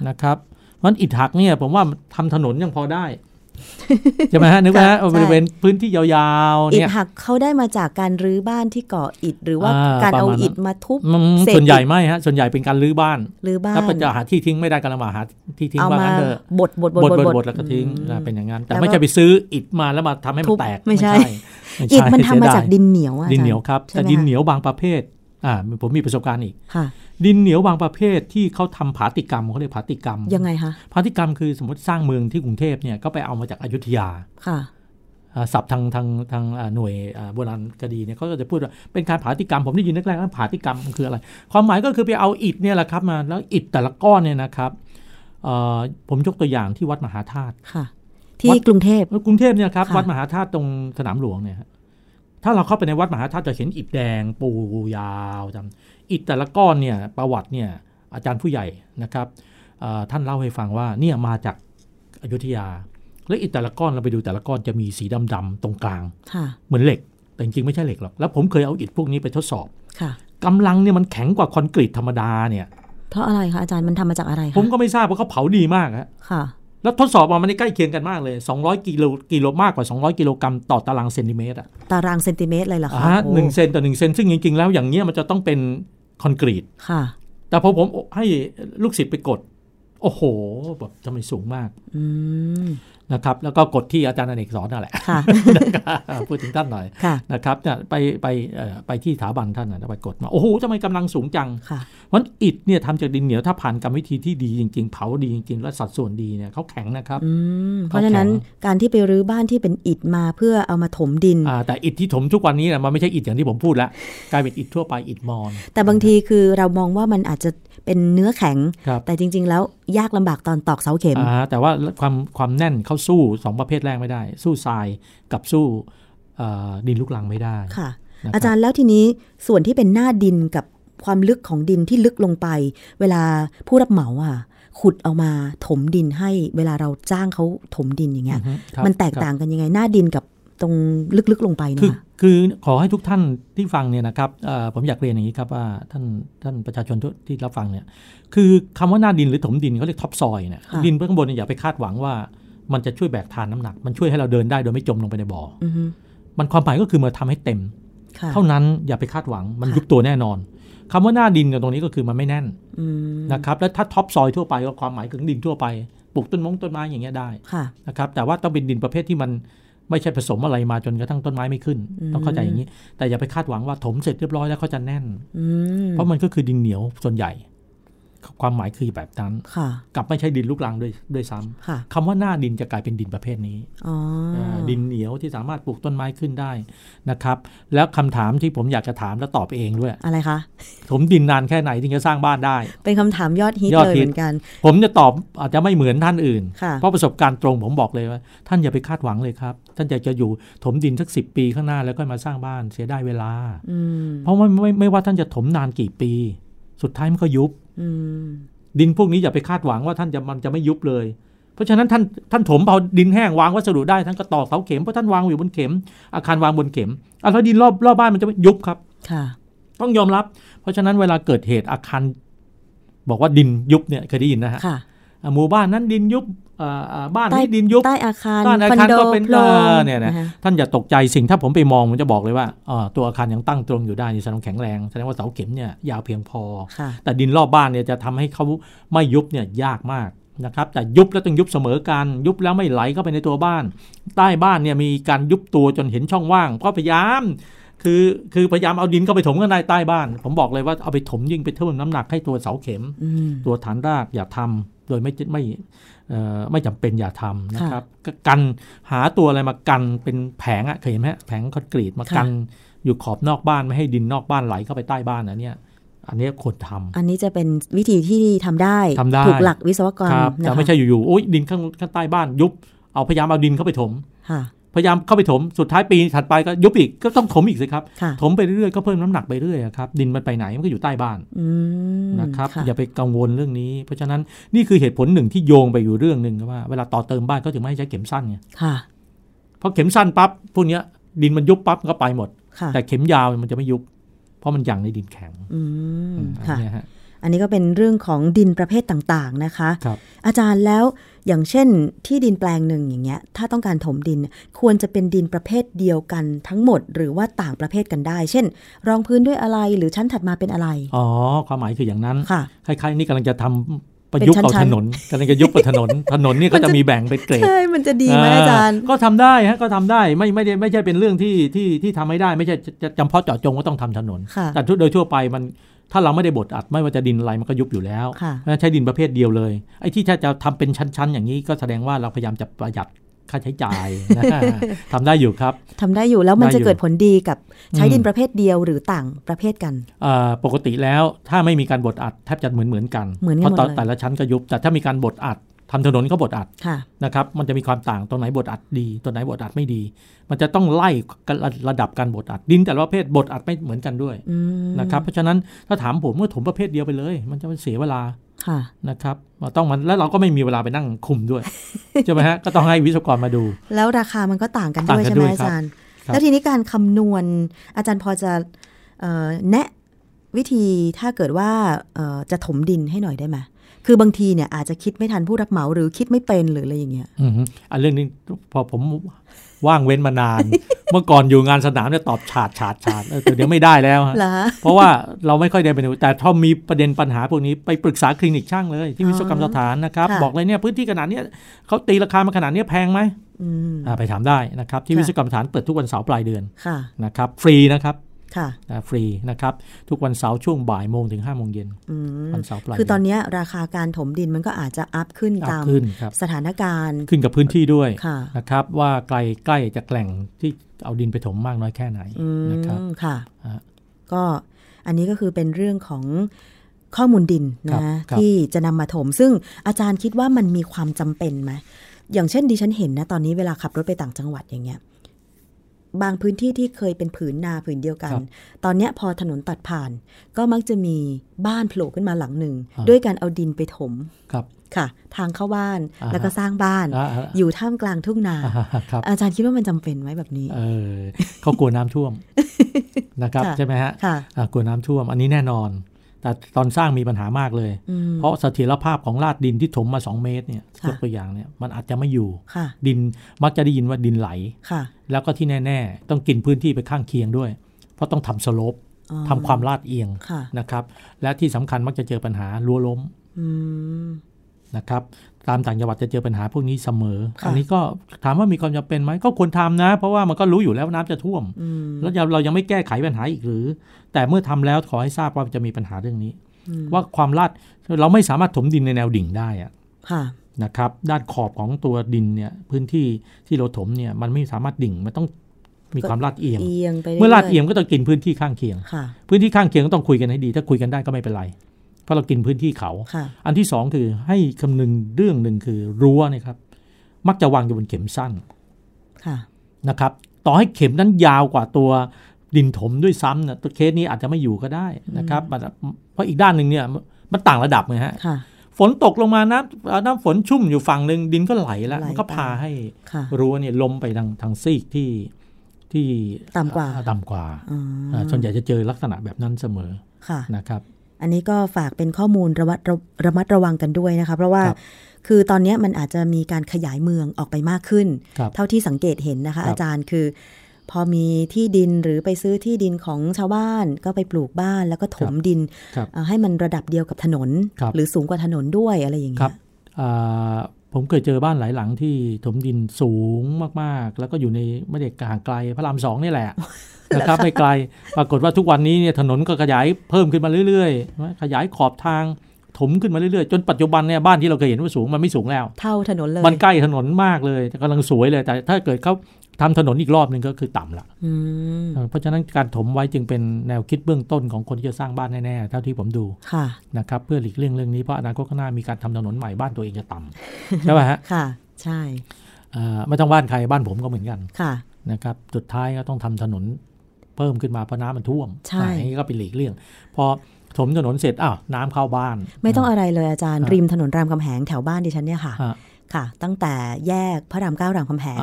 นะครับเพราะฉะนั้นอิฐหักเนี่ยผมว่าทำถนนยังพอได้ใช่ไหมฮะนึกว่าบริเวณพื้นที่ยาวๆเนี่ยอิฐหักเขาได้มาจากการรื้อบ้านที่ก่ออิฐหรือว่าการเอาอิฐมาทุบส่วนใหญ่ไม่ฮะส่วนใหญ่เป็นการรื้อบ้านรื้อบ้านถ้าเป็นจะหาที่ทิ้งไม่ได้ก็ลำบากหาที่ทิ้งบ้านนั้นเถอะบดบดบดบดบดแล้วก็ทิ้งเป็นอย่างนั้นแต่ไม่ใช่ไปซื้ออิฐมาแล้วมาทำให้มันแตกไม่ใช่อิฐมันทำมาจากดินเหนียวดินเหนียวครับแต่ดินเหนียวบางประเภทอ่าผมมีประสบการณ์อีกดินเหนียวบางประเภทที่เขาทำผาติกรรมเขาเรียกผาติกรรมยังไงคะผาติกรรมคือสมมติสร้างเมืองที่กรุงเทพเนี่ยก็ไปเอามาจากอยุธยาค่ะศัพท์ทางทางทางหน่วยโบราณคดีเนี่ยเขาจะพูดว่าเป็นการผาติกรรมผมได้ยินแรกๆว่าผาติกรรมคืออะไรความหมายก็คือไปเอาอิฐเนี่ยแหละครับมาแล้วอิฐแต่ละก้อนเนี่ยนะครับผมยกตัวอย่างที่วัดมหาธาตุค่ะที่กรุงเทพกรุงเทพเนี่ยครับวัดมหาธาตุตรงสนามหลวงเนี่ยถ้าเราเข้าไปในวัดมหาธาตุจะเห็นอิฐแดงปูยาวจำอิฐแต่ละก้อนเนี่ยประวัติเนี่ยอาจารย์ผู้ใหญ่นะครับท่านเล่าให้ฟังว่าเนี่ยมาจากอยุธยาแล้วอิฐแต่ละก้อนเราไปดูแต่ละก้อนจะมีสีดำๆตรงกลางเหมือนเหล็กแต่จริงๆไม่ใช่เหล็กหรอกแล้วผมเคยเอาอิฐพวกนี้ไปทดสอบกำลังเนี่ยมันแข็งกว่าคอนกรีตธรรมดาเนี่ยเพราะอะไรคะอาจารย์มันทำมาจากอะไรคะผมก็ไม่ทราบเพราะเขาเผาดีมากค่ะแล้วทดสอบมามันใกล้เคียงกันมากเลยสองร้อยกิโลกิโลมากกว่าสองร้อยกิโลกรัมต่อตารางเซนติเมตรอะตารางเซนติเมตรเลยเหรอคะหนึ่งเซนต่อหนึ่งเซนซึ่งจริงๆแล้วอย่างเงี้ยมันจะต้องเป็นคอนกรีตค่ะแต่พอผมให้ลูกศิษย์ไปกดโอ้โหแบบทำไมสูงมากนะครับแล้วก็กดที่อาจารย์อเนกสอนนั่นแหละพูดถึงท่านหน่อยนะครับเนี่ยไปไปไปที่สถาบันท่านนะไปกดมาโอ้โหทำไมกำลังสูงจังเพราะอิฐเนี่ยทำจากดินเหนียวถ้าผ่านกรรมวิธีที่ดีจริงๆเผาดีจริงๆและสัดส่วนดีเนี่ยเขาแข็งนะครับเพราะฉะนั้นการที่ไปรื้อบ้านที่เป็นอิฐมาเพื่อเอามาถมดินแต่อิฐที่ถมทุกวันนี้นะมันไม่ใช่อิฐอย่างที่ผมพูดแล้วกลายเป็นอิฐทั่วไปอิฐมอญแต่บางทีคือเรามองว่ามันอาจจะเป็นเนื้อแข็งแต่จริงๆแล้วยากลำบากตอนตอกเสาเข็มแต่ว่าความความแน่นเขาสู้สองประเภทแรกไม่ได้สู้ทรายกับสู้ดินลูกรังไม่ได้ค่ะอาจารย์แล้วทีนี้ส่วนที่เป็นหน้าดินกับความลึกของดินที่ลึกลงไปเวลาผู้รับเหมาอ่ะ ขุดเอามาถมดินให้เวลาเราจ้างเขาถมดินอย่างเงี้ยมันแตกต่างกันยังไงหน้าดินกับตรงลึกๆลงไปเนี่ย คือขอให้ทุกท่านที่ฟังเนี่ยนะครับผมอยากเรียนอย่างนี้ครับว่าท่านท่านประชาชนที่รับฟังเนี่ยคือคำว่าหน้าดินหรือถมดินเขาเรียกท็อปซอยเนี่ยดินเบื้องบนอย่าไปคาดหวังว่ามันจะช่วยแบกทานน้ำหนักมันช่วยให้เราเดินได้โดยไม่จมลงไปในบ่อมันความหมายก็คือมาทำให้เต็มเท่านั้นอย่าไปคาดหวังมันยุบตัวแน่นอนคำว่าหน้าดินกับตรงนี้ก็คือมันไม่แน่นนะครับและถ้าท็อปซอยทั่วไปก็ความหมายคือดินทั่วไปปลูกต้นมงต้นไม้อย่างเงี้ยได้นะครับแต่ว่าต้องเป็นดินประเภทที่มันไม่ใช่ผสมอะไรมาจนกระทั่งต้นไม้ไม่ขึ้นต้องเข้าใจอย่างนี้แต่อย่าไปคาดหวังว่าถมเสร็จเรียบร้อยแล้วเขาจะแน่นเพราะมันก็คือดินเหนียวส่วนใหญ่ความหมายคือแบบนั้นกับไม่ใช่ดินลูกรังด้วยด้วยซ้ำคำว่าหน้าดินจะกลายเป็นดินประเภทนี้ดินเหนียวที่สามารถปลูกต้นไม้ขึ้นได้นะครับแล้วคำถามที่ผมอยากจะถามและตอบเองด้วยอะไรคะถมดินนานแค่ไหนถึงจะสร้างบ้านได้เป็นคำถามยอดฮิตเลยเหมือนกันผมจะตอบอาจจะไม่เหมือนท่านอื่นเพราะประสบการณ์ตรงผมบอกเลยว่าท่านอย่าไปคาดหวังเลยครับท่านอยากจะอยู่ถมดินสักสิบปีข้างหน้าแล้วก็มาสร้างบ้านเสียได้เวลาเพราะไม่ไม่ว่าท่านจะถมนานกี่ปีสุดท้ายมันก็ยุบดินพวกนี้อย่าไปคาดหวังว่าท่านจะมันจะไม่ยุบเลยเพราะฉะนั้นท่านท่านถมพอดินแห้งวางวัสดุได้ท่านก็ตอกเสาเข็มเพราะท่านวางอยู่บนเข็มอาคารวางบนเข็มอ่ะแล้วดินรอบรอบบ้านมันจะยุบครับค่ะต้องยอมรับเพราะฉะนั้นเวลาเกิดเหตุอาคารบอกว่าดินยุบเนี่ยเคยได้ยินนะฮะค่ะหมู่บ้านนั้นดินยุบบ้านนี้ดินยุบใต้อาคารใต้อาคารก็เป็นเนี่ยนะท่านอย่าตกใจสิ่งถ้าผมไปมองผมจะบอกเลยว่าตัวอาคารยังตั้งตรงอยู่ได้นี่แสดงแข็งแรงแสดงว่าเสาเข็มเนี่ยยาวเพียงพอแต่ดินรอบบ้านเนี่ยจะทำให้เขาไม่ยุบเนี่ยยากมากนะครับแต่ยุบแล้วต้องยุบเสมอกันยุบแล้วไม่ไหลเข้าไปในตัวบ้านใต้บ้านเนี่ยมีการยุบตัวจนเห็นช่องว่างก็พยายามคือคือพยายามเอาดินเข้าไปถมข้างในใต้บ้านผมบอกเลยว่าเอาไปถมยิ่งไปเพิ่มน้ำหนักให้ตัวเสาเข็มตัวฐานรากอย่าทำโดยไม่ไม่ไม่จำเป็นอย่าทำนะครับกันหาตัวอะไรมากันเป็นแผงอะเคยเห็นไหมแผงคอนกรีตมากันอยู่ขอบนอกบ้านไม่ให้ดินนอกบ้านไหลเข้าไปใต้บ้านนะเนี่ยอันนี้ควรทำอันนี้จะเป็นวิธีที่ทำได้ถูกหลักวิศวกรแต่ไม่ใช่อยู่ๆโอ๊ยดินข้างข้างใต้บ้านยุบเอาพยายามเอาดินเข้าไปถมพยายามเข้าไปถมสุดท้ายปีถัดไปก็ยุบอีกก็ต้องถมอีกสิครับถมไปเรื่อยๆก็เพิ่มน้ำหนักไปเรื่อยครับดินมันไปไหนมันก็อยู่ใต้บ้านนะครับอย่าไปกังวลเรื่องนี้เพราะฉะนั้นนี่คือเหตุผลหนึ่งที่โยงไปอยู่เรื่องนึงว่าเวลาต่อเติมบ้านก็ถึงไม่ให้ใช้เข็มสั้นไงเพราะเข็มสั้นปั๊บพวกนี้ดินมันยุบปั๊บก็ไปหมดแต่เข็มยาวมันจะไม่ยุบเพราะมันยังในดินแข็งอันนี้ฮะอันนี้ก็เป็นเรื่องของดินประเภทต่างๆนะคะอาจารย์แล้วอย่างเช่นที่ดินแปลงหนึ่งอย่างเงี้ยถ้าต้องการถมดินควรจะเป็นดินประเภทเดียวกันทั้งหมดหรือว่าต่างประเภทกันได้เช่นรองพื้นด้วยอะไรหรือชั้นถัดมาเป็นอะไรอ๋อความหมายคืออย่างนั้นคล้ายๆนี่กำลังจะทำประยุกต์เอาถนนกำลังจะยุบเอาถนนถนนนี่ก็จะมีแบ่งเป็นเกรดใช่มันจะดีไหมอาจารย์ก็ทำได้ฮะก็ทำได้ไม่ไม่ไม่ใช่เป็นเรื่องที่ที่ที่ทำไม่ได้ไม่ใช่จำเพาะเจาะจงว่าต้องทำถนนแต่โดยทั่วไปมันถ้าเราไม่ได้บดอัดไม่ว่าจะดินอะไรมันก็ยุบอยู่แล้วใช้ดินประเภทเดียวเลยไอ้ที่ถ้าจะทำเป็นชั้นๆอย่างนี้ก็แสดงว่าเราพยายามจะประหยัดค่าใช้จ่าย ทำได้อยู่ครับทำได้อยู่แล้วมันจะเกิดผลดีกับใช้ดินประเภทเดียวหรือต่างประเภทกันปกติแล้วถ้าไม่มีการบดอัดแทบจะเหมือนๆกันเพราะแต่ละชั้นก็ยุบแต่ถ้ามีการบดอัดทำถนนก็บดอัดนะครับมันจะมีความต่างตรงไหนบดอัดดีตรงไหนบดอัดไม่ดีมันจะต้องไล่ระดับการบดอัดดินแต่ละประเภทบดอัดไม่เหมือนกันด้วยนะครับเพราะฉะนั้นถ้าถามผมว่าถมประเภทเดียวไปเลยมันจะเสียเวลานะครับต้องมันแล้วเราก็ไม่มีเวลาไปนั่งคุมด้วยใช่ไหมฮะก็ต้องให้วิศวกรมาดูแล้วราคามันก็ต่างกันด้วยใช่ไหมอาจารย์แล้วทีนี้การคำนวณอาจารย์พอจะแนะวิธีถ้าเกิดว่าจะถมดินให้หน่อยได้ไหมคือบางทีเนี่ยอาจจะคิดไม่ทันผู้รับเหมาหรือคิดไม่เป็นหรืออะไรอย่างเงี้ยอืออันเรื่องนี้พอผมว่างเว้นมานาน เมื่อก่อนอยู่งานสนามเนี่ยตอบฉาดฉาดฉาดเดี๋ยวไม่ได้แล้ว เพราะว่าเราไม่ค่อยได้ไปดูแต่ถ้ามีประเด็นปัญหาพวกนี้ไปปรึกษาคลินิกช่างเลยที่วิศวกรรมสถานนะครับ บอกเลยเนี่ยพื้นที่ขนาดนี้เขาตีราคามาขนาดนี้แพงไหมไปถามได้นะครับที่วิศวกรรมสถานเปิดทุกวันเสาร์ปลายเดือนนะครับฟรีนะครับฟรีนะครับทุกวันเสาร์ช่วงบ่ายโมงถึงห้าโมงเย็นวันเสาร์ปลายคือตอนนี้ราคาการถมดินมันก็อาจจะอัพขึ้นตามสถานการณ์ขึ้นกับพื้นที่ด้วยนะครับว่าไกลใกล้จากแหล่งที่เอาดินไปถมมากน้อยแค่ไหนนะครับค่ะก็อันนี้ก็คือเป็นเรื่องของข้อมูลดินนะที่จะนำมาถมซึ่งอาจารย์คิดว่ามันมีความจำเป็นไหมอย่างเช่นดิฉันเห็นนะตอนนี้เวลาขับรถไปต่างจังหวัดอย่างเงี้ย บางพื้นที่ที่เคยเป็นผืนนาผืนเดียวกันตอนนี้พอถนนตัดผ่านก็มักจะมีบ้านโผล่ขึ้นมาหลังหนึ่งด้วยการเอาดินไปถมค่ะทางเข้าบ้านแล้วก็สร้างบ้าน อ, อยู่ท่ามกลางทุ่งนาอาจารย์คิดว่ามันจำเป็นไหมแบบนี้เออเขากลัวน้ำท่วมนะครับใช่ไหมฮะกลัวน้ำท่วมอันนี้แน่นอนแต่ตอนสร้างมีปัญหามากเลยเพราะเสถียรภาพของลาดดินที่ถมมาสองเมตรเนี่ยยกตัวอย่างเนี่ยมันอาจจะไม่อยู่ดินมักจะได้ยินว่าดินไหลแล้วก็ที่แน่ๆต้องกินพื้นที่ไปข้างเคียงด้วยเพราะต้องทำสโลปทำความลาดเอียงนะครับและที่สำคัญมักจะเจอปัญหารั้วล้มนะครับตามต่างจังหวัดจะเจอปัญหาพวกนี้เสมออันนี้ก็ถามว่ามีความจำเป็นไหมก็ควรทำนะเพราะว่ามันก็รู้อยู่แล้วน้ำจะท่วมแล้วเรายังไม่แก้ไขปัญหาอีกหรือแต่เมื่อทำแล้วขอให้ทราบว่าจะมีปัญหาเรื่องนี้ว่าความลาดเราไม่สามารถถมดินในแนวดิ่งได้อะนะครับด้านขอบของตัวดินเนี่ยพื้นที่ที่เราถมเนี่ยมันไม่สามารถดิ่งมันต้องมีความลาดเอียงเมื่อลาดเอียงก็ต้องกินพื้นที่ข้างเคียงพื้นที่ข้างเคียงก็ต้องคุยกันให้ดีถ้าคุยกันได้ก็ไม่เป็นไรเพราะเรากินพื้นที่เขาอันที่สองคือให้คำนึงเรื่องหนึ่งคือรั้วนะครับมักจะวางอยู่บนเข็มสั้นนะครับต่อให้เข็มนั้นยาวกว่าตัวดินถมด้วยซ้ำนะตัวเคสนี้อาจจะไม่อยู่ก็ได้นะครับเพราะอีกด้านหนึ่งเนี่ยมันต่างระดับไงฮะฝนตกลงมาน้ำน้ำฝนชุ่มอยู่ฝั่งหนึ่งดินก็ไหลแล้วมันก็พาให้รั้วเนี่ยล้มไปทางทางซีกที่ที่ต่ำกว่าต่ำกว่าส่วนใหญ่จะเจอลักษณะแบบนั้นเสมอนะครับอันนี้ก็ฝากเป็นข้อมูลระมัดระมัดระวังกันด้วยนะคะเพราะว่าคือตอนนี้มันอาจจะมีการขยายเมืองออกไปมากขึ้นเท่าที่สังเกตเห็นนะคะอาจารย์คือพอมีที่ดินหรือไปซื้อที่ดินของชาวบ้านก็ไปปลูกบ้านแล้วก็ถมดินให้มันระดับเดียวกับถนนหรือสูงกว่าถนนด้วยอะไรอย่างเงี้ยผมเคยเจอบ้านหลายหลังที่ถมดินสูงมากๆแล้วก็อยู่ในไม่ได้ห่างไกลพระรามสองนี่แหละนะครับไม่ไกลปรากฏว่าทุกวันนี้เนี่ยถนนก็ขยายเพิ่มขึ้นมาเรื่อยๆขยายขอบทางถมขึ้นมาเรื่อยๆจนปัจจุบันเนี่ยบ้านที่เราเคยเห็นว่าสูงมันไม่สูงแล้วเท่าถนนเลยมันใกล้ถนนมากเลยแต่กำลังสวยเลยแต่ถ้าเกิดเขาทำถนนอีกรอบนึงก็คือต่ำละเพราะฉะนั้นการถมไว้จึงเป็นแนวคิดเบื้องต้นของคนที่จะสร้างบ้านแน่ๆเท่าที่ผมดูนะครับเพื่อหลีกเลี่ยงเรื่องนี้เพราะอนาคตข้างหน้ามีการทำถนนใหม่บ้านตัวเองจะต่ำใช่ไหมฮะค่ะใช่ไม่ต้องบ้านใครบ้านผมก็เหมือนกันนะครับสุดท้ายก็ต้องทำถนนเพิ่มขึ้นมาเพราะน้ำมันท่วมใช่นี่ก็เป็นหลีกเลี่ยงพอถมถนนเสร็จอ้าวน้ำเข้าบ้านไม่ต้องอะไรเลยอาจารย์ริมถนนรามคำแหงแถวบ้านดิฉันเนี่ยค่ะค่ะตั้งแต่แยกพระรามเก้ารามคำแหง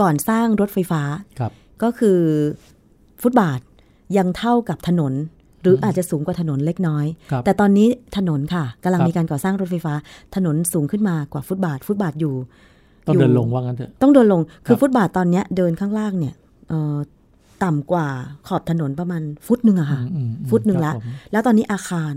ก่อนสร้างรถไฟฟ้าก็คือฟุตบาทยังเท่ากับถนนหรืออาจจะสูงกว่าถนนเล็กน้อยแต่ตอนนี้ถนนค่ะกำลังมีการก่อสร้างรถไฟฟ้าถนนสูงขึ้นมากว่าฟุตบาทฟุตบาทอยู่ต้องเดินลงว่างั้นเถอะต้องเดินลงคือฟุตบาทตอนนี้เดินข้างล่างเนี่ยต่ำกว่าขอบถนนประมาณฟุตหนึ่งอะค่ะฟุตหนึ่งละแล้วตอนนี้อาคาร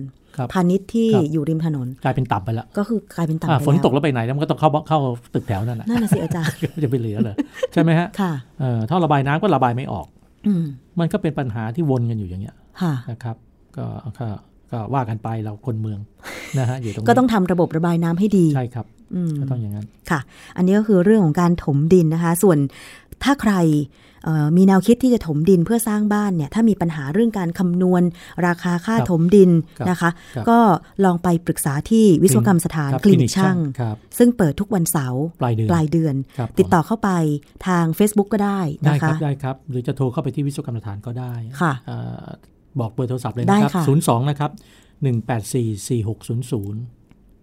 พาณิชย์ที่อยู่ริมถนนกลายเป็นต่ำไปแล้วก็คือกลายเป็นต่ำไปแล้วฝนตกแล้วไปไหนแล้วมันก็ต้องเข้าเข้าตึกแถวนั่นแหละนั่นแหละสิอาจารย์จะไปเหลือเหรอใช่ไหมฮะค่ะท่อระบายน้ำก็ระบายไม่ออกมันก็เป็นปัญหาที่วนกันอยู่อย่างเงี้ยนะครับก็ก็ว่ากันไปเราคนเมืองนะฮะอยู่ตรงนี้ก็ต้องทำระบบระบายน้ำให้ดีใช่ครับก็ต้องอย่างนั้นค่ะอันนี้ก็คือเรื่องของการถมดินนะคะส่วนถ้าใครมีแนวคิดที่จะถมดินเพื่อสร้างบ้านเนี่ยถ้ามีปัญหาเรื่องการคำนวณราคาค่าถมดินนะคะก็ลองไปปรึกษาที่วิศวกรรมสถานคลินิกช่างซึ่งเปิดทุกวันเสาร์ปลายเดือนติดต่อเข้าไปทาง Facebook ก็ได้นะคะได้ครับหรือจะโทรเข้าไปที่วิศวกรรมสถานก็ได้บอกเบอร์โทรศัพท์เลยนะครับศูนย์สองนะครับหนึ่งแปดสี่ สี่หกศูนย์ศูนย์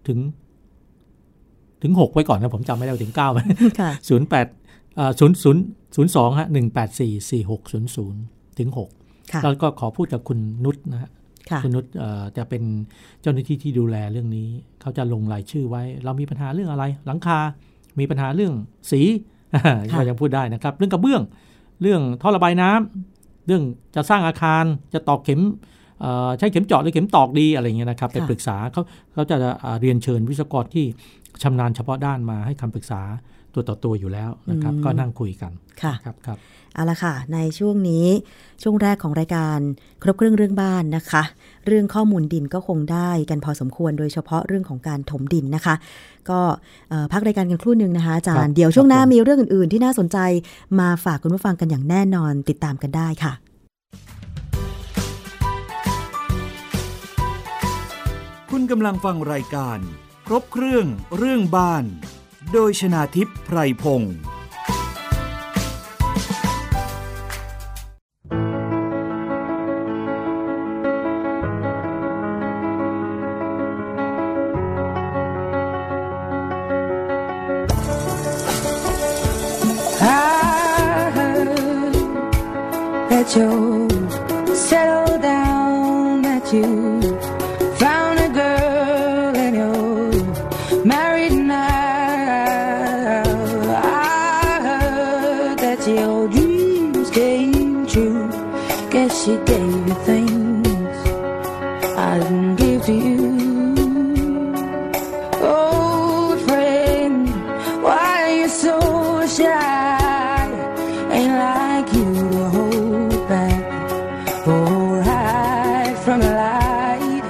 ถึงถึงหกไว้ก่อนนะผมจำไม่ได้ถึงเก้ามั้ยศูนย์แปดศูนย์ ศูนย์ ศูนย์ สอง ฮะ หนึ่ง แปด สี่ สี่ หก ศูนย์ ศูนย์ ถึง หก แล้วก็ขอพูดกับคุณนุชนะฮะ คุณนุชจะเป็นเจ้าหน้าที่ที่ดูแลเรื่องนี้เขาจะลงรายชื่อไว้เรามีปัญหาเรื่องอะไรหลังคามีปัญหาเรื่องสีก็ยังพูดได้นะครับเรื่องกระเบื้องเรื่องท่อระบายน้ำเรื่องจะสร้างอาคารจะตอกเข็มใช้เข็มเจาะหรือเข็มตอกดีอะไรเงี้ยนะครับไปปรึกษาเขาเขาจะเรียนเชิญวิศวกรที่ชำนาญเฉพาะด้านมาให้คำปรึกษาตัวต่อตัวอยู่แล้วนะครับก็นั่งคุยกันค่ะครับครับเอาละค่ะในช่วงนี้ช่วงแรกของรายการครบเครื่องเรื่องบ้านนะคะเรื่องข้อมูลดินก็คงได้กันพอสมควรโดยเฉพาะเรื่องของการถมดินนะคะก็พักรายการกันครู่นึงนะคะอาจารย์เดี๋ยวช่วงหน้ามีเรื่องอื่นๆที่น่าสนใจมาฝากคุณผู้ฟังกันอย่างแน่นอนติดตามกันได้ค่ะคุณกำลังฟังรายการครบเครื่องเรื่องบ้านโดยชนาธิป ไพรพงศ์ she gave you things I didn't give you. Old friend, why are you so shy? Ain't like you to hold back or hide from the light.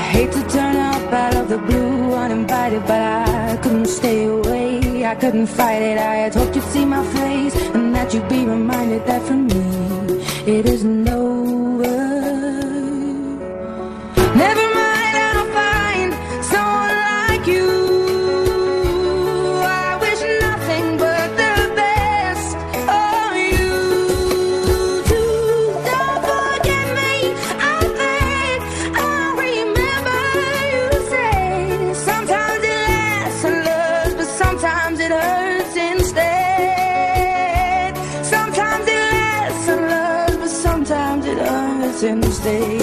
I hate to turn up out of the blue uninvited, but I couldn't stay away. I couldn't fight it. I had hoped you'd see my face and that you'd be reminded that for me it isn't over. Never mind, I'll find someone like you. I wish nothing but the best of you. Too, don't forget me. I think I'll remember you say. Sometimes it lasts and loves, but sometimes it hurts instead. Sometimes it lasts and loves, sometimes it hurts and stays.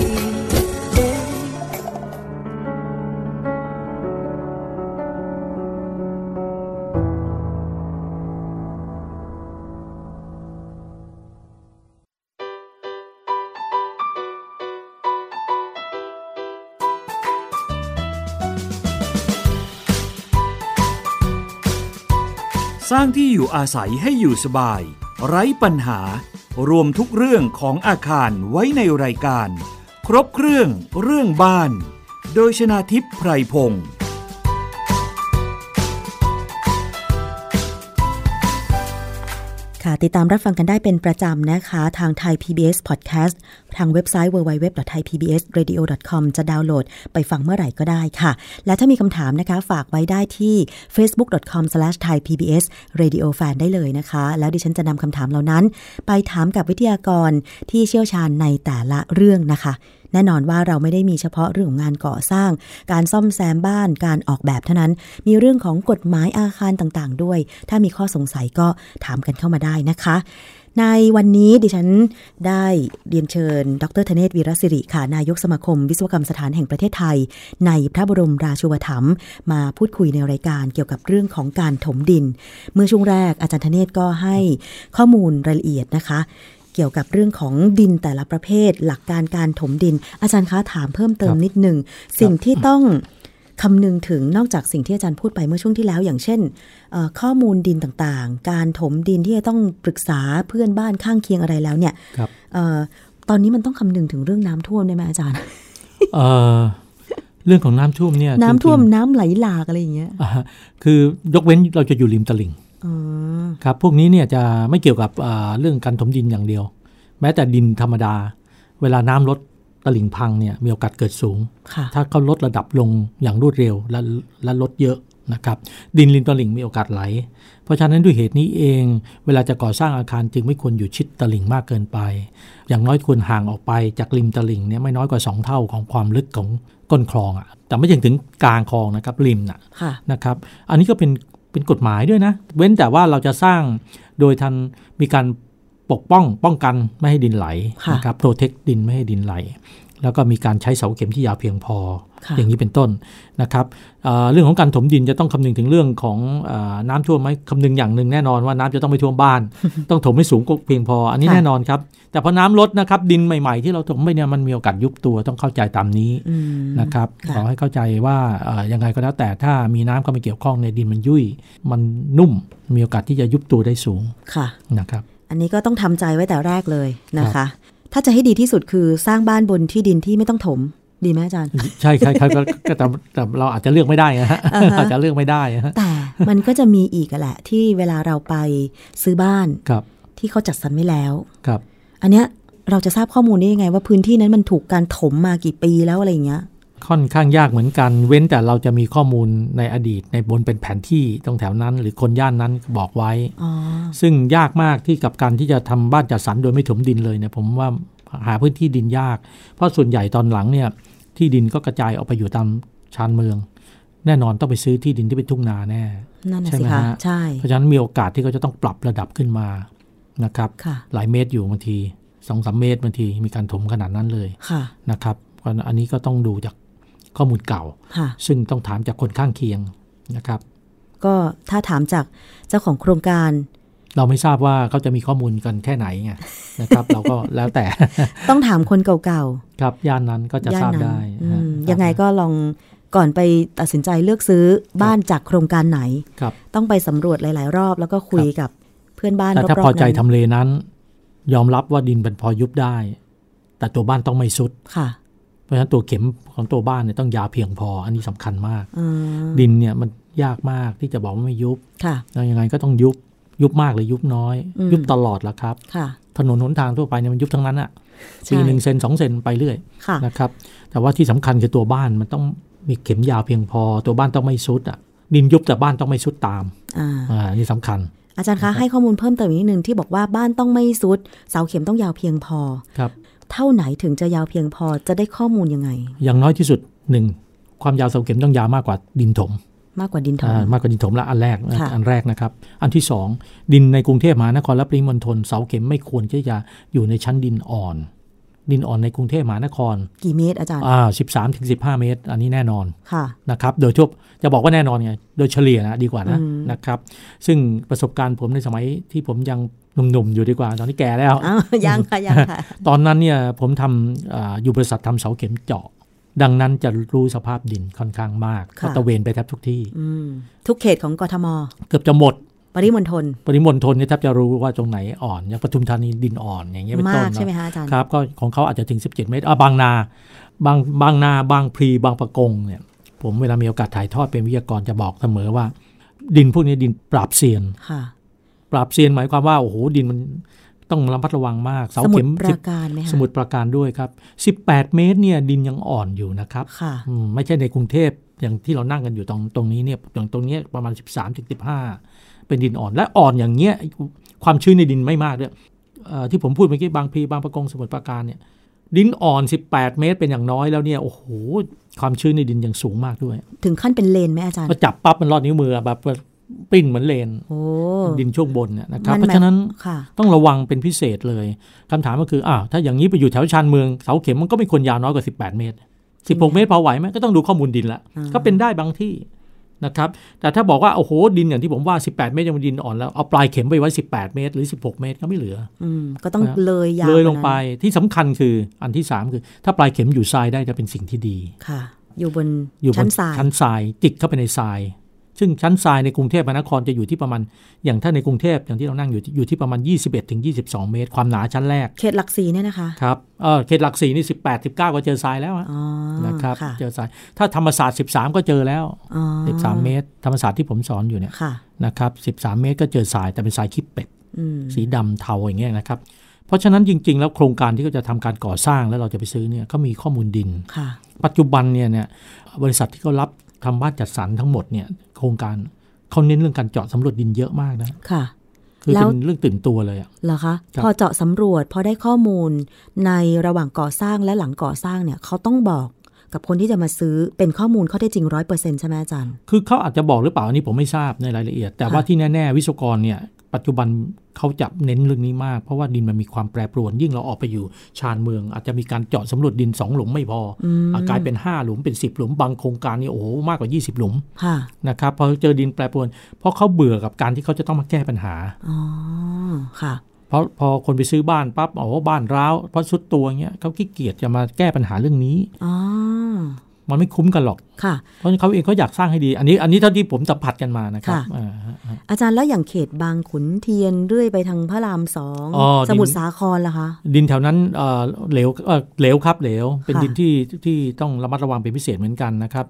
สร้างที่อยู่อาศัยให้อยู่สบายไร้ปัญหารวมทุกเรื่องของอาคารไว้ในรายการครบเครื่องเรื่องบ้านโดยชนาทิพย์ไพรพงศ์ค่ะติดตามรับฟังกันได้เป็นประจำนะคะทาง Thai พี บี เอส Podcast ทางเว็บไซต์ ดับเบิลยู ดับเบิลยู ดับเบิลยู ดอท ไทย พี บี เอส เรดิโอ ดอท คอม จะดาวน์โหลดไปฟังเมื่อไหร่ก็ได้ค่ะและถ้ามีคำถามนะคะฝากไว้ได้ที่ เฟซบุ๊ก ดอท คอม สแลช ไทย พี บี เอส เรดิโอ แฟน ได้เลยนะคะแล้วดิฉันจะนำคำถามเหล่านั้นไปถามกับวิทยากรที่เชี่ยวชาญในแต่ละเรื่องนะคะแน่นอนว่าเราไม่ได้มีเฉพาะเรื่องของงานก่อสร้างการซ่อมแซมบ้านการออกแบบเท่านั้นมีเรื่องของกฎหมายอาคารต่างๆด้วยถ้ามีข้อสงสัยก็ถามกันเข้ามาได้นะคะในวันนี้ดิฉันได้เรียนเชิญดร.ธเนศ วีรศิริค่ะนายกสมาคมวิศวกรรมสถานแห่งประเทศไทยในพระบรมราชูปถัมภ์มาพูดคุยในรายการเกี่ยวกับเรื่องของการถมดินเมื่อช่วงแรกอาจารย์ธเนศก็ให้ข้อมูลรายละเอียดนะคะเกี่ยวกับเรื่องของดินแต่ละประเภทหลักการการถมดินอาจารย์คะถามเพิ่มเติมนิดนึงสิ่งที่ต้องคำนึงถึงนอกจากสิ่งที่อาจารย์พูดไปเมื่อช่วงที่แล้วอย่างเช่นข้อมูลดินต่างๆการถมดินที่จะต้องปรึกษาเพื่อนบ้านข้างเคียงอะไรแล้วเนี่ยตอนนี้มันต้องคำนึงถึงเรื่องน้ำท่วมได้ไหมอาจารย์ เ, เรื่องของน้ำท่วมเนี่ยน้ำท่วมน้ำไหลหลากอะไรอย่างเงี้ยคือยกเว้นเราจะอยู่ริมตลิ่งครับพวกนี้เนี่ยจะไม่เกี่ยวกับเรื่องการถมดินอย่างเดียวแม้แต่ดินธรรมดาเวลาน้ำลดตลิ่งพังเนี่ยมีโอกาสเกิดสูงถ้าเขาลดระดับลงอย่างรวดเร็วและและลดเยอะนะครับดินริมตลิ่งมีโอกาสไหลเพราะฉะนั้นด้วยเหตุนี้เองเวลาจะก่อสร้างอาคารจึงไม่ควรอยู่ชิดตลิ่งมากเกินไปอย่างน้อยควรห่างออกไปจากริมตลิ่งเนี่ยไม่น้อยกว่าสองเท่าของความลึกของก้นคลองอ่ะแต่ไม่ถึงกลางคลองนะครับริมนะนะครับอันนี้ก็เป็นเป็นกฎหมายด้วยนะเว้นแต่ว่าเราจะสร้างโดยทันมีการปกป้องป้องกันไม่ให้ดินไหลนะครับโปรเทคดินไม่ให้ดินไหลแล้วก็มีการใช้เสาเข็มที่ยาวเพียงพออย่างนี้เป็นต้นนะครับ เอ่อ เรื่องของการถมดินจะต้องคำนึงถึงเรื่องของน้ำท่วมไหมคำนึงอย่างหนึ่งแน่นอนว่าน้ำจะต้องไม่ท่วมบ้าน ต้องถมให้สูงก็เพียงพออันนี้แน่นอนครับแต่พอน้ำลดนะครับดินใหม่ๆที่เราถมไปเนี่ยมันมีโอกาสยุบตัวต้องเข้าใจตามนี้นะครับขอให้เข้าใจว่ายังไงก็แล้วแต่ถ้ามีน้ำเข้ามาเกี่ยวข้องในดินมันยุ่ยมันนุ่มมีโอกาสที่จะยุบตัวได้สูงนะครับอันนี้ก็ต้องทำใจไว้แต่แรกเลยนะคะถ้าจะให้ดีที่สุดคือสร้างบ้านบนที่ดินที่ไม่ต้องถมดีไหมอาจารย์ใช่ใช่แต่แต่เราอาจจะเลือกไม่ได้นะฮะอาจจะเลือกไม่ได้แต่มันก็จะมีอีกแหละที่เวลาเราไปซื้อบ้านที่เขาจัดสรรไว้แล้วอันเนี้ยเราจะทราบข้อมูลได้ยังไงว่าพื้นที่นั้นมันถูกการถมมากี่ปีแล้วอะไรอย่างเงี้ยค่อนข้างยากเหมือนกันเว้นแต่เราจะมีข้อมูลในอดีตในบนเป็นแผนที่ตรงแถวนั้นหรือคนย่านนั้นบอกไว้ซึ่งยากมากที่กับการที่จะทำบ้านจัดสรรโดยไม่ถมดินเลยเนี่ยผมว่าหาพื้นที่ดินยากเพราะส่วนใหญ่ตอนหลังเนี่ยที่ดินก็กระจายออกไปอยู่ตามชานเมืองแน่นอนต้องไปซื้อที่ดินที่เป็นทุ่งนาแน่ใช่ไหมฮะใช่เพราะฉะนั้นมีโอกาสที่เขาจะต้องปรับระดับขึ้นมานะครับหลายเมตรอยู่บางทีสองสามเมตรบางทีมีการถมขนาดนั้นเลยนะครับอันนี้ก็ต้องดูจากข้อมูลเก่าซึ่งต้องถามจากคนข้างเคียงนะครับก็ถ้าถามจากเจ้าของโครงการ เราไม่ทราบว่าเขาจะมีข้อมูลกันแค่ไหนไงนะครับ เราก็แล้วแต่ ต้องถามคนเก่าๆครับย่านนั้นก็จะทราบได้ยังไงก็ลองก่อนไปตัดสินใจเลือกซื้อบ้านจากโครงการไหนต้องไปสำรวจหลายๆรอบแล้วก็คุยกับเพื่อนบ้านรอบๆถ้าพอใจทำเลนั้นยอมรับว่าดินมันพอยุบได้แต่ตัวบ้านต้องไม่ซุดเพราะฉะนั้นตัวเข็มของตัวบ้านเนี่ยต้องยาวเพียงพออันนี้สำคัญมากดินเนี่ยมันยากมากที่จะบอกว่าไม่ยุบแล้วยังไงก็ต้องยุบยุบมากหรือยุบน้อยยุบตลอดล่ะครับถนนหนทางทั่วไปเนี่ยมันยุบทั้งนั้นอะปีหนึ่งเซนสองเซนไปเรื่อยนะครับแต่ว่าที่สำคัญคือตัวบ้านมันต้องมีเข็มยาวเพียงพอตัวบ้านต้องไม่ซุดอ่ะดินยุบแต่บ้านต้องไม่ซุดตามอ่าอ่านี่สำคัญอาจารย์คะให้ข้อมูลเพิ่มเติมอีกนิดนึงที่บอกว่าบ้านต้องไม่ซุดเสาเข็มต้องยาวเพียงพอครับเท่าไหนถึงจะยาวเพียงพอจะได้ข้อมูลยังไงอย่างน้อยที่สุดหนึ่งความยาวเสาเข็มต้องยาวมากกว่าดินถมมากกว่าดินถมมากกว่าดินถมละอันแรกอันแรกนะครับอันที่สองดินในกรุงเทพมหานครและปริมณฑลเสาเข็มไม่ควรที่จะอยู่ในชั้นดินอ่อนดินอ่อนในกรุงเทพมหานครกี่เมตรอาจารย์อ่าสิบสามถึงสิบห้าเมตรอันนี้แน่นอนค่ะนะครับโดยทั่วจะบอกว่าแน่นอนไงโดยเฉลี่ยนะดีกว่านะนะครับซึ่งประสบการณ์ผมในสมัยที่ผมยังหนุ่มๆอยู่ดีกว่าตอนนี้แก่แล้วอ้าวยังค่ะยังค่ะตอนนั้นเนี่ยผมทำอ่าอยู่บริษัททำเสาเข็มเจาะดังนั้นจะรู้สภาพดินค่อนข้างมากก็ตะเวนไปแทบทุกที่ทุกเขตของกทมเกือบจะหมดปริมณฑลปริมณฑลเนี่ยแทบจะรู้ว่าตรงไหนอ่อนอย่างปทุมธานีดินอ่อนอย่างเงี้ยเป็นต้นมากใช่ไหมคะอาจารย์ครับก็ของเขาอาจจะถึงสิบเจ็ดเมตรอ่ะบางนาบางบางนาบางพลีบางปะกงเนี่ยผมเวลามีโอกาสถ่ายทอดเป็นวิทยากรจะบอกเสมอว่าดินพวกนี้ดินปราบเซียนค่ะปราบเซียนหมายความว่าโอ้โหดินมันต้องระมัดระวังมากเสาเข็มสมุทรปราการไหมคะสมุทรปราการด้วยครับสิบแปดเมตรเนี่ยดินยังอ่อนอยู่นะครับไม่ใช่ในกรุงเทพอย่างที่เรานั่งกันอยู่ตรงตรงนี้เนี่ยอย่างตรงนี้ประมาณ สิบสามถึงสิบห้า เป็นดินอ่อนและอ่อนอย่างเงี้ยความชื้นในดินไม่มากด้วยที่ผมพูดเมื่อกี้บางพลีบางปะกงสมุทรปราการเนี่ยดินอ่อนสิบแปดเมตรเป็นอย่างน้อยแล้วเนี่ยโอ้โหความชื้นในดินยังสูงมากด้วยถึงขั้นเป็นเลนไหมอาจารย์จับปั๊บมันรอดนิ้วมือแบบปิ้นเหมือนเลนดินช่วงบนเนี่ยนะครับเพราะฉะนั้นต้องระวังเป็นพิเศษเลยคำถามก็คืออ้าวถ้าอย่างนี้ไปอยู่แถวชานเมืองเสาเข็มมันก็ไม่ควรยาวน้อยกว่าสิบแปดเมตรสิบหกเมตรพอไหวไหมก็ต้องดูข้อมูลดินละก็เป็นได้บางที่นะครับแต่ถ้าบอกว่าโอ้โหดินอย่างที่ผมว่าสิบแปดเมตรยังเป็นดินอ่อนแล้วเอาปลายเข็มไปไว้สิบแปดเมตรหรือสิบหกเมตรก็ไม่เหลือก็ต้องเลยยาวเลยลงไปที่สำคัญคืออันที่สามคือถ้าปลายเข็มอยู่ทรายได้จะเป็นสิ่งที่ดีค่ะอยู่บนชั้นทรายชั้นทรายจิกเข้าไปในทรายซึ่งชั้นทรายในกรุงเทพมหานครจะอยู่ที่ประมาณอย่างถ้าในกรุงเทพอย่างที่เรานั่งอยู่อยู่ที่ประมาณ ยี่สิบเอ็ดถึงยี่สิบสอง เมตรความหนาชั้นแรกเขตหลักสี่เนี่ยนะคะครับเออเขตหลักสี่นี่สิบแปด สิบเก้าก็เจอทรายแล้วนะครับเจอทรายถ้าธรรมศาสตร์สิบสามก็เจอแล้วสิบสามเมตรธรรมศาสตร์ที่ผมสอนอยู่เนี่ยนะครับสิบสามเมตรก็เจอทรายแต่เป็นทรายขี้เป็ดสีดำเทาอย่างเงี้ยนะครับเพราะฉะนั้นจริงๆแล้วโครงการที่เขาจะทำการก่อสร้างแล้วเราจะไปซื้อเนี่ยเขามีข้อมูลดินปัจจุบันเนี่ยเนี่ยบริษัทที่เขารับทำบ้านจัดสรรทั้งหมดเนี่ยโครงการเขาเน้นเรื่องการเจาะสำรวจดินเยอะมากนะค่ะคือเป็นเรื่องตื่นตัวเลยอะเหรอคะพอเจาะสำรวจพอได้ข้อมูลในระหว่างก่อสร้างและหลังก่อสร้างเนี่ยเขาต้องบอกกับคนที่จะมาซื้อเป็นข้อมูลข้อเท็จจริง ร้อยเปอร์เซ็นต์ ใช่ไหมอาจารย์คือเขาอาจจะบอกหรือเปล่าอันนี้ผมไม่ทราบในรายละเอียดแต่ว่าที่แน่ๆวิศวกรเนี่ยปัจจุบันเขาจะเน้นเรื่องนี้มากเพราะว่าดินมันมีความแปรปรวนยิ่งเราออกไปอยู่ชานเมืองอาจจะมีการเจาะสำรวจดินสองหลุมไม่พอ กลายเป็นห้าหลุมเป็นสิบหลุมบางโครงการนี่โอ้โหมากกว่ายี่สิบหลุมนะครับพอเจอดินแปรปรวนเพราะเขาเบื่อกับการที่เขาจะต้องมาแก้ปัญหาอ๋อค่ะเพราะพอคนไปซื้อบ้านปั๊บอ๋อบ้านร้าวเพราะสุดตัวเงี้ยเขาขี้เกียจจะมาแก้ปัญหาเรื่องนี้อ๋อมันไม่คุ้มกันหรอกเพราะเขาเองเขาอยากสร้างให้ดีอันนี้อันนี้เท่าที่ผมสัมผัสกันมานะครับ อ, อาจารย์แล้วอย่างเขตบางขุนเทียนเรื่อยไปทางพระรามสองสมุทรสาครล่ะคะดินแถวนั้นเหลวเหลวครับเหลวเป็นดินที่ที่ต้องระมัดระวังเป็นพิเศษเหมือนกันนะครับ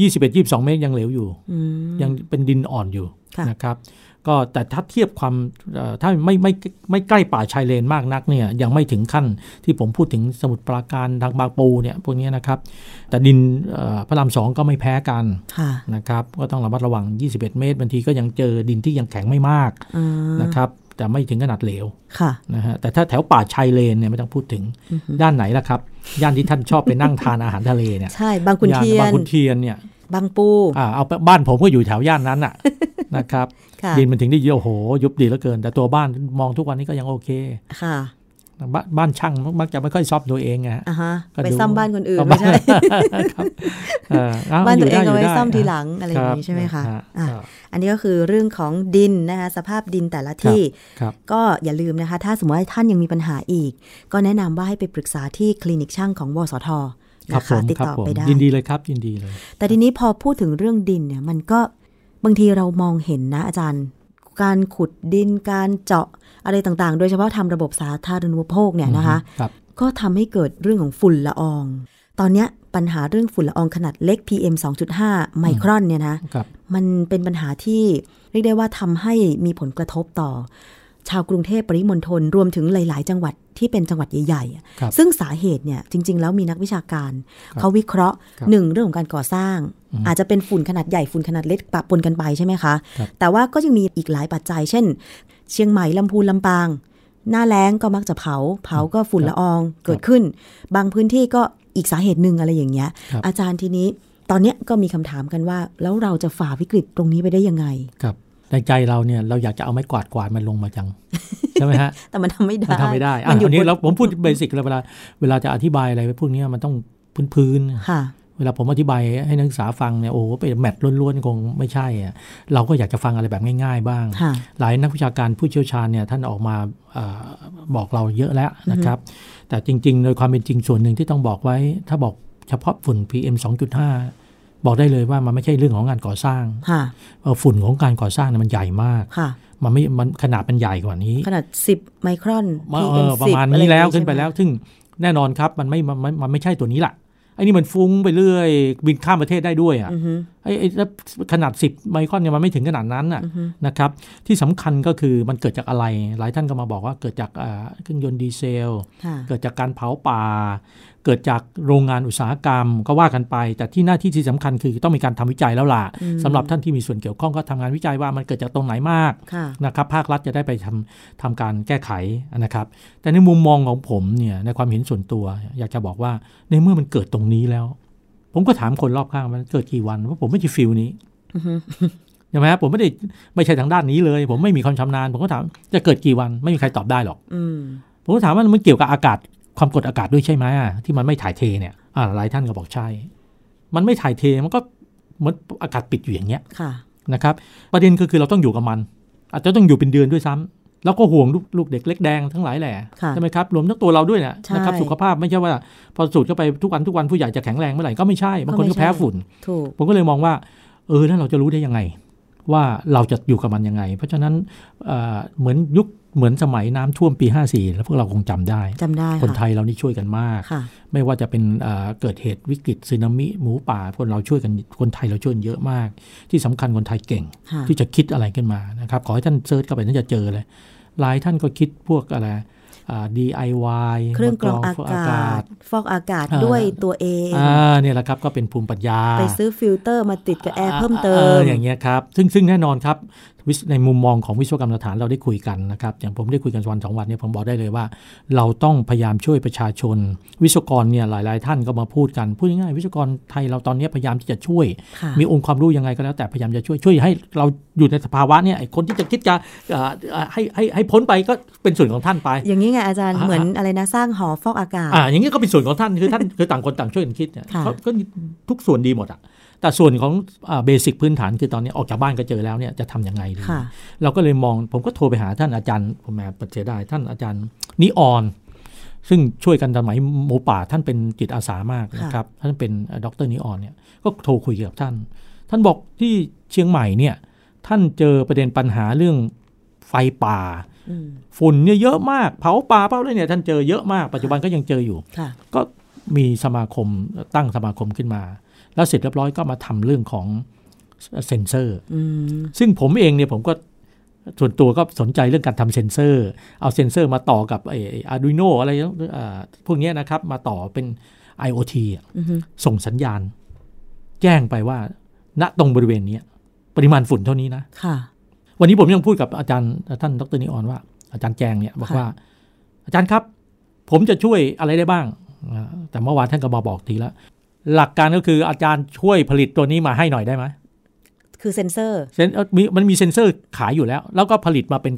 ยี่สิบเอ็ดยี่สิบสองเมตรยังเหลวอยู่ยังเป็นดินอ่อนอยู่นะครับก็แต่ถ้าเทียบความถ้าไม่ไม่ไม่ใกล้ป่าชายเลนมากนักเนี่ยยังไม่ถึงขั้นที่ผมพูดถึงสมุทรปราการทางบางปูเนี่ยพวกนี้นะครับแต่ดินพระรามสองก็ไม่แพ้กันนะครับก็ต้องระมัดระวังยี่สิบเอ็ดเมตรบางทีก็ยังเจอดินที่ยังแข็งไม่มากนะครับแต่ไม่ถึงขนาดเหลวนะฮะแต่ถ้าแถวป่าชายเลนเนี่ยไม่ต้องพูดถึงด้านไหนล่ะครับย่านที่ท่านชอบไปนั่งทานอาหารทะเลเนี่ยใช่บางขุนเทียนบางขุนเทียนเนี่ยบางปูอ่าเอาบ้านผมก็อยู่แถวย่านนั้นน่ะนะครับดินมันถึงได้เยอะโหยุบดีเหลือเกินแต่ตัวบ้านมองทุกวันนี้ก็ยังโอเคค่ะ บ, บ้านช่างมักจะไม่ค่อยซ่อมตัวเองอ่ะไปซ่อมบ้านคนอื่นไม่ใช่บ้านตัวเองเอาไว้ซ่อมทีหลังอะไรอย่างนี้ใช่ไหมคะอันนี้ก็คือเรื่องของดินนะคะสภาพดินแต่ละที่ก็อย่าลืมนะคะถ้าสมมติว่าท่านยังมีปัญหาอีกก็แนะนำว่าให้ไปปรึกษาที่คลินิกช่างของวสท.นะคะติดต่อไปได้ยินดีเลยครับยินดีเลยแต่ทีนี้พอพูดถึงเรื่องดินเนี่ยมันก็บางทีเรามองเห็นนะอาจารย์การขุดดินการเจาะอะไรต่างๆโดยเฉพาะทำระบบสาธารณูปโภคเนี่ยนะคะก็ทำให้เกิดเรื่องของฝุ่นละอองตอนนี้ปัญหาเรื่องฝุ่นละอองขนาดเล็ก พี เอ็ม สองจุดห้า ไมครอนเนี่ยนะมันเป็นปัญหาที่เรียกได้ว่าทำให้มีผลกระทบต่อชาวกรุงเทพปริมณฑลรวมถึงหลายๆจังหวัดที่เป็นจังหวัดใหญ่ๆซึ่งสาเหตุเนี่ยจริงๆแล้วมีนักวิชาการเขาวิเคราะห์หนึ่งเรื่องของการก่อสร้างอาจจะเป็นฝุ่นขนาดใหญ่ฝุ่นขนาดเล็กปะปนกันไปใช่ไหมคะแต่ว่าก็ยังมีอีกหลายปัจจัยเช่นเชียงใหม่ลำพูนลำปางหน้าแล้งก็มักจะเผาเผาก็ฝุ่นละอองเกิดขึ้นบางพื้นที่ก็อีกสาเหตุหนึ่งอะไรอย่างเงี้ยอาจารย์ทีนี้ตอนนี้ก็มีคำถามกันว่าแล้วเราจะฝ่าวิกฤตตรงนี้ไปได้ยังไงในใจเราเนี่ยเราอยากจะเอาไม้กวาดกวาดมันลงมาจังใช่ไหมฮะแต่มันทำไม่ได้มันทำไม่ได้อันนี้เราผมพูดเบสิกเลยเวลาเวลาจะอธิบายอะไรพวกนี้มันต้องพื้นๆเวลาผมอธิบายให้นักศึกษาฟังเนี่ยโอ้เป็นแมทล้วนๆคงไม่ใช่อะเราก็อยากจะฟังอะไรแบบง่ายๆบ้างหลายนักวิชาการผู้เชี่ยวชาญเนี่ยท่านออกมาบอกเราเยอะแล้วนะครับแต่จริงๆโดยความเป็นจริงส่วนหนึ่งที่ต้องบอกไว้ถ้าบอกเฉพาะฝุ่น พี เอ็ม สองจุดห้าบอกได้เลยว่ามันไม่ใช่เรื่องของงานก่อสร้างฝุ่นของการก่อสร้างมันใหญ่มากมันไม่มันขนาดมันใหญ่กว่านี้ขนาดสิบไมครอนประมาณนี้แล้วขึ้นไปแล้วซึ่งแน่นอนครับมันไม่มันมันไม่ใช่ตัวนี้ล่ะไอ้นี่มันฟุ้งไปเรื่อยบินข้ามประเทศได้ด้วยอ่ะไอ้ขนาดสิบไมครอนเนี่ยมันไม่ถึงขนาดนั้นนะครับที่สำคัญก็คือมันเกิดจากอะไรหลายท่านก็มาบอกว่าเกิดจากเครื่องยนต์ดีเซลเกิดจากการเผาป่าเกิดจากโรงงานอุตสาหกรรมก็ว่ากันไปแต่ที่หน้าที่ที่สำคัญคือต้องมีการทำวิจัยแล้วล่ะสำหรับท่านที่มีส่วนเกี่ยวข้องก็ทำงานวิจัยว่ามันเกิดจากตรงไหนมากนะครับภาครัฐจะได้ไปทำทำการแก้ไขนะครับแต่ในมุมมองของผมเนี่ยในความเห็นส่วนตัวอยากจะบอกว่าในเมื่อมันเกิดตรงนี้แล้วผมก็ถามคนรอบข้างมันเกิดกี่วันว่าผมไม่ใช่ฟิลนี้ใช่ไหมครับผมไม่ได้ไม่ใช่ทางด้านนี้เลยผมไม่มีความชำนาญผมก็ถามจะเกิดกี่วันไม่มีใครตอบได้หรอกผมก็ถามว่ามันเกี่ยวกับอากาศความกดอากาศด้วยใช่ไหมที่มันไม่ถ่ายเทเนี่ยหลายท่านก็บอกใช่มันไม่ถ่ายเทมันก็เหมือนอากาศปิดอยู่อย่างเงี้ยนะครับประเด็นก็คือเราต้องอยู่กับมันอาจจะต้องอยู่เป็นเดือนด้วยซ้ำแล้วก็ห่วงลูกเด็กเล็กแดงทั้งหลายแหละใช่ไหมครับรวมทั้งตัวเราด้วยนะนะครับสุขภาพไม่ใช่ว่าพอสูดเข้าไปทุกวันทุกวันผู้ใหญ่จะแข็งแรงเมื่อไหร่ก็ไม่ใช่บางคนก็แพ้ฝุ่นผมก็เลยมองว่าเออแล้วเราจะรู้ได้ยังไงว่าเราจะอยู่กับมันยังไงเพราะฉะนั้นเหมือนยุคเหมือนสมัยน้ำท่วมปีห้าสี่แล้วพวกเราคงจำได้จำได้คนไทยเรานี่ช่วยกันมากไม่ว่าจะเป็นเกิดเหตุวิกฤตสึนามิหมูป่าคนเราช่วยกันคนไทยเราช่วยเยอะมากที่สำคัญคนไทยเก่งที่จะคิดอะไรขึ้นมานะครับขอให้ท่านเซิร์ชเข้าไปท่านจะเจอเลยหลายท่านก็คิดพวกอะไรดี ไอ วาย เครื่องกรองอากาศฟอกอากาศด้วยตัวเองเนี่ยแหละครับก็เป็นภูมิปัญญาไปซื้อฟิลเตอร์มาติดกับแอร์เพิ่มเติมอย่างเงี้ยครับซึ่งซึ่งแน่นอนครับในมุมมองของวิศวกรรมสถานเราได้คุยกันนะครับอย่างผมได้คุยกันวันสองวันเนี่ยผมบอกได้เลยว่าเราต้องพยายามช่วยประชาชนวิศวกรเนี่ยหลายๆท่านก็มาพูดกันพูดง่ายๆวิศวกรไทยเราตอนนี้พยายามที่จะช่วยมีองค์ความรู้ยังไงก็แล้วแต่พยายามจะช่วยช่วยให้เราอยู่ในสภาวะเนี่ยคนที่จะคิดจะให้ให้ให้พ้นไปก็เป็นส่วนของท่านไปอย่างนี้ไงอาจารย์เหมือนอะไรนะสร้างหอฟอกอากาศอ่าอย่างนี้ก็เป็นส่วนของท่านคือท่านคือต่างคนต่างช่วยกันคิดเนี่ยก็ทุกส่วนดีหมดอ่ะแต่ส่วนของเบสิกพื้นฐานคือตอนนี้ออกจากบ้านก็เจอแล้วเนี่ยจะทำยังไงดีเราก็เลยมองผมก็โทรไปหาท่านอาจารย์ผมแอบเสียดายท่านอาจารย์นิออนซึ่งช่วยกันสมัยหมูป่าท่านเป็นจิตอาสามากนะครับท่านเป็นดรนิออนเนี่ยก็โทรคุยกับท่านท่านบอกที่เชียงใหม่เนี่ยท่านเจอประเด็นปัญหาเรื่องไฟป่าฝุ่นเนี่ยเยอะมากเผาป่าเผาอะไรเนี่ยท่านเจอเยอะมากปัจจุบันก็ยังเจออยู่ก็มีสมาคมตั้งสมาคมขึ้นมาแล้วเสร็จเรียบร้อยก็มาทำเรื่องของเซ็นเซอร์ซึ่งผมเองเนี่ยผมก็ส่วนตัวก็สนใจเรื่องการทำเซ็นเซอร์เอาเซ็นเซอร์มาต่อกับไอ้ Arduino อะไรพวกนี้นะครับมาต่อเป็น ไอ โอ ที ส่งสัญญาณแจ้งไปว่าณตรงบริเวณนี้ปริมาณฝุ่นเท่านี้นะวันนี้ผมยังพูดกับอาจารย์ท่านดร.นิออนว่าอาจารย์แจงเนี่ยบอกว่าอาจารย์ครับผมจะช่วยอะไรได้บ้างแต่เมื่อวานท่านก็มาบอกทีละหลักการก็คืออาจารย์ช่วยผลิตตัวนี้มาให้หน่อยได้ไหมคือเซ็นเซอร์มันมีเซ็นเซอร์ขายอยู่แล้วแล้วก็ผลิตมาเป็น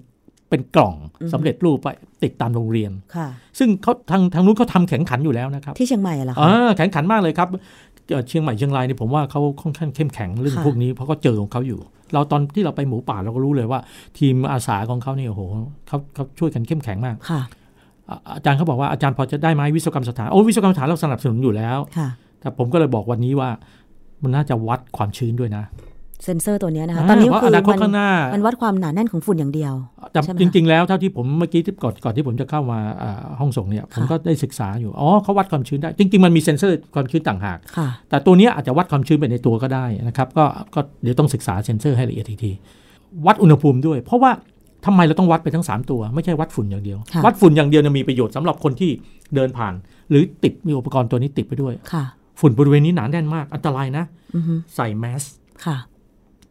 เป็นกล่องสำเร็จรูปไปติดตามโรงเรียนซึ่งเขาทางทางนู้นเขาทำแข่งขันอยู่แล้วนะครับที่เชียงใหม่เหรอคะแข่งขันมากเลยครับเชียงใหม่เชียงรายนี่ผมว่าเขาค่อนข้างเข้มแข็งเรื่องพวกนี้เพราะเขาเจอของเขาอยู่เราตอนที่เราไปหมูป่าเราก็รู้เลยว่าทีมอาสาของเขาเนี่ยโอ้โหเขาเขาช่วยกันเข้มแข็งมากอาจารย์เขาบอกว่าอาจารย์พอจะได้ไหมวิศวกรรมสถานโอ้วิศวกรรมสถานเราสนับสนุนอยู่แล้วแต่ผมก็เลยบอกวันนี้ว่ามันน่าจะวัดความชื้นด้วยนะเซนเซอร์ตัวนี้นะคะตอนนี้คือมันมันวัดความหนาแน่นของฝุ่นอย่างเดียวแต่จริงๆแล้วเท่าที่ผมเมื่อกี้ที่ก่อนก่อนที่ผมจะเข้ามาห้องส่งเนี่ยผมก็ได้ศึกษาอยู่อ๋อเขาวัดความชื้นได้จริงๆมันมีเซนเซอร์ความชื้นต่างหากแต่ตัวนี้อาจจะวัดความชื้นไปในตัวก็ได้นะครับก็ก็เดี๋ยวต้องศึกษาเซนเซอร์ให้ละเอียดอีกทีวัดอุณหภูมิด้วยเพราะว่าทำไมเราต้องวัดไปทั้งสามตัวไม่ใช่วัดฝุ่นอย่างเดียววัดฝุ่นอย่างเดียวมีประโยชน์สำหรับคนที่เดินผ่านหรือติดมีอุปกรณ์ตัวนี้ติดไปด้วยฝุ่นบริเวณนี้หนาแน่นมากอันตรายนะใส่แมส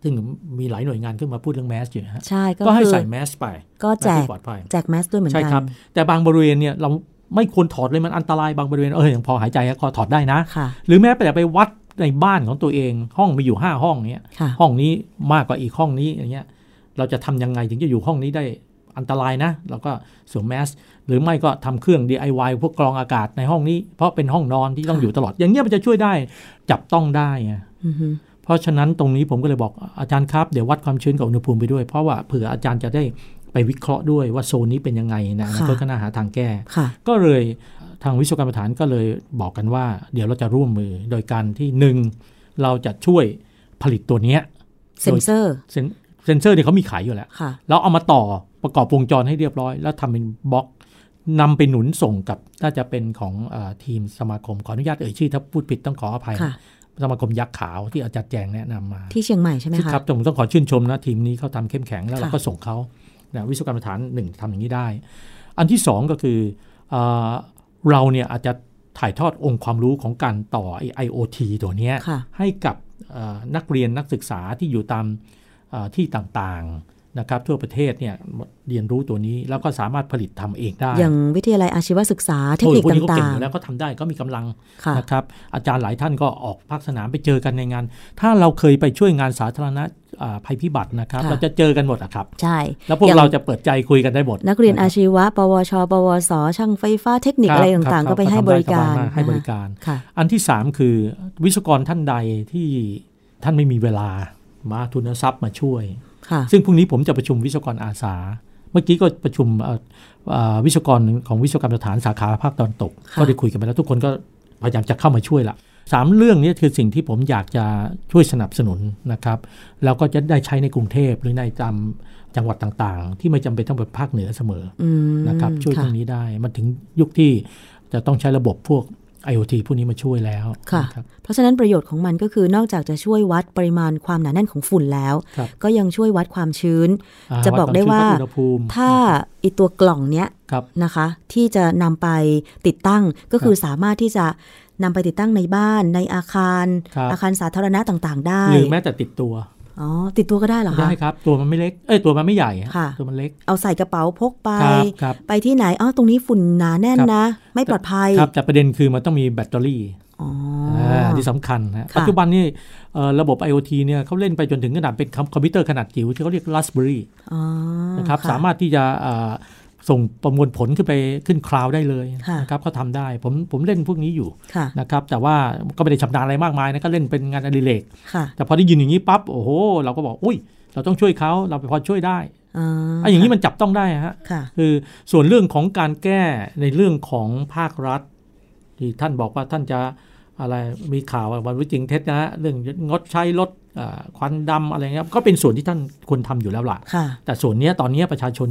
ซึ่งมีหลายหน่วยงานขึ้นมาพูดเรื่องแมสอยู่นะฮะใช่ก็ให้ใส่แมสไปก็แจกแจกแมสด้วยเหมือนกันใช่ครับแต่บางบริเวณเนี่ยเราไม่ควรถอดเลยมันอันตรายบางบริเวณเอออย่างพอหายใจก็ถอดได้นะหรือแม้แต่ไปวัดในบ้านของตัวเองห้องมีอยู่ห้าห้องเนี้ยห้องนี้มากกว่าอีกห้องนี้อย่างเงี้ยเราจะทำยังไงถึงจะอยู่ห้องนี้ได้อันตรายนะเราก็สวมแมสหรือไม่ก็ทำเครื่อง ดี ไอ วาย พวกกรองอากาศในห้องนี้เพราะเป็นห้องนอนที่ต้องอยู่ตลอดอย่างเงี้ยมันจะช่วยได้จับต้องได้เพราะฉะนั้นตรงนี้ผมก็เลยบอกอาจารย์ครับเดี๋ยววัดความชื้นกับอุณหภูมิไปด้วยเพราะว่าเผื่ออาจารย์จะได้ไปวิเคราะห์ด้วยว่าโซนนี้เป็นยังไงนะก็น่าหาทางแก้ก็เลยทางวิศวกรรมสถานก็เลยบอกกันว่าเดี๋ยวเราจะร่วมมือโดยการที่หนึ่งเราจะช่วยผลิตตัวนี้เซนเซอร์เซนเซอร์เนี่ยเขามีขายอยู่แล้วแล้วเอามาต่อประกอบวงจรให้เรียบร้อยแล้วทำเป็นบล็อกนำไปหนุนส่งกับน่าจะเป็นของทีมสมาคมขออนุญาตเอ่ยชื่อถ้าพูดผิดต้องขออภัยสมาคมยักษ์ขาวที่อาจารย์แจงแนะนำมาที่เชียงใหม่ใช่ไหมคะครับผมต้องขอชื่นชมนะทีมนี้เขาทำเข้มแข็งแล้วเราก็ส่งเขานะวิศวกรรมสถานหนึ่งทำอย่างนี้ได้อันที่สองก็คือเราเนี่ยอาจจะถ่ายทอดองค์ความรู้ของการต่อไอโอทีตัวนี้ให้กับนักเรียนนักศึกษาที่อยู่ตามที่ต่างๆนะครับทั่วประเทศเนี่ยเรียนรู้ตัวนี้แล้วก็สามารถผลิตทำเองได้อย่างวิทยาลัยอาชีวศึกษาเทคนิคต่างๆเขาเก่งอยู่แล้วก็ทำได้ก็มีกำลังนะครับอาจารย์หลายท่านก็ออกภาคสนามไปเจอกันในงานถ้าเราเคยไปช่วยงานสาธารณะภัยพิบัตินะครับเราจะเจอกันหมดอะครับใช่แล้วพวกเราจะเปิดใจคุยกันได้หมดนักเรียนอาชีวะปวชปวสช่างไฟฟ้าเทคนิคอะไรต่างๆก็ไปให้บริการให้บริการอันที่สามคือวิศวกรท่านใดที่ท่านไม่มีเวลามาทุนทรัพย์มาช่วยซึ่งพรุ่งนี้ผมจะประชุมวิศวกรอาสาเมื่อกี้ก็ประชุมวิศวกรของวิศวกรรมสถานสาขาภาคตะวันตกก็ได้คุยกันไปแล้วทุกคนก็พยายามจะเข้ามาช่วยละสามเรื่องนี้คือสิ่งที่ผมอยากจะช่วยสนับสนุนนะครับแล้วก็จะได้ใช้ในกรุงเทพหรือในตามจังหวัดต่างๆที่ไม่จำเป็นต้องเป็นภาคเหนือเสมอนะครับช่วยตรงนี้ได้มันถึงยุคที่จะต้องใช้ระบบพวกไอ โอ ที พวกนี้มาช่วยแล้วค่ะเพราะฉะนั้นประโยชน์ของมันก็คือนอกจากจะช่วยวัดปริมาณความหนาแน่นของฝุ่นแล้วก็ยังช่วยวัดความชื้นจะบอกได้ว่าถ้าไอตัวกล่องเนี้ยนะคะที่จะนำไปติดตั้งก็คือสามารถที่จะนำไปติดตั้งในบ้านในอาคารอาคารสาธารณะต่างๆได้หรือแม้แต่ติดตัวอ๋อติดตัวก็ได้เหรอคะได้ครับตัวมันไม่เล็กเอ้ยตัวมันไม่ใหญ่ตัวมันเล็กเอาใส่กระเป๋าพกไปไปที่ไหนอ๋อตรงนี้ฝุ่นหนาแน่นนะไม่ปลอดภัยครับแต่ประเด็นคือมันต้องมีแบตเตอรี่อ๋อที่สำคัญฮะปัจจุบันนี่ระบบ ไอ โอ ที เนี่ยเขาเล่นไปจนถึงขนาดเป็นคอมพิวเตอร์ขนาดจิ๋วที่เขาเรียก Raspberry นะครับสามารถที่จะส่งประมวลผลขึ้นไปขึ้นคลาวด์ได้เลยนะครับเขาทำได้ผมผมเล่นพวกนี้อยู่นะครับแต่ว่าก็ไม่ได้ชำนาญอะไรมากมายนะก็เล่นเป็นงานอดิเรกแต่พอได้ยินอย่างนี้ปั๊บโอ้โหเราก็บอกอุ้ยเราต้องช่วยเขาเราไปพอช่วยได้ไอ้อย่างนี้มันจับต้องได้ฮะคือส่วนเรื่องของการแก้ในเรื่องของภาครัฐที่ท่านบอกว่าท่านจะอะไรมีข่าววันวิจริงเท็จนะเรื่องงดใช้รถควันดำอะไรเงี้ยก็เป็นส่วนที่ท่านควรทำอยู่แล้วล่ะแต่ส่วนนี้ตอนนี้ประชาชน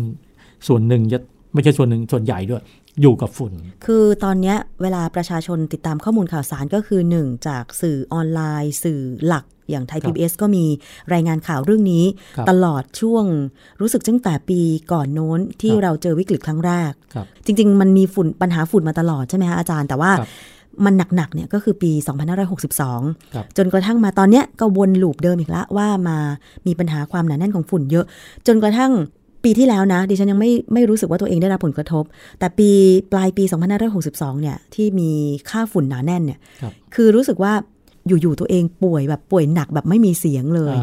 ส่วนหนึ่งจะไม่ใช่ส่วนหนึ่งส่วนใหญ่ด้วยอยู่กับฝุ่นคือตอนนี้เวลาประชาชนติดตามข้อมูลข่าวสารก็คือหนึ่งจากสื่อออนไลน์สื่อหลักอย่างไทย พี บี เอส ก็มีรายงานข่าวเรื่องนี้ตลอดช่วงรู้สึกตั้งแต่ปีก่อนโน้นที่เราเจอวิกฤตครั้งแรกจริงๆมันมีฝุ่นปัญหาฝุ่นมาตลอดใช่ไหมคะอาจารย์แต่ว่ามันหนักๆเนี่ยก็คือปีสองพันห้าร้อยหกสิบสองจนกระทั่งมาตอนนี้ก็วนลูปเดิมอีกละว่ามามีปัญหาความหนาแน่นของฝุ่นเยอะจนกระทั่งปีที่แล้วนะดิฉันยังไม่ไม่รู้สึกว่าตัวเองได้รับผลกระทบแต่ปีปลายปีสองพันห้าร้อยหกสิบสองเนี่ยที่มีค่าฝุ่นหนาแน่นเนี่ย ค, คือรู้สึกว่าอยู่ๆตัวเองป่วยแบบป่วยหนักแบบไม่มีเสียงเลย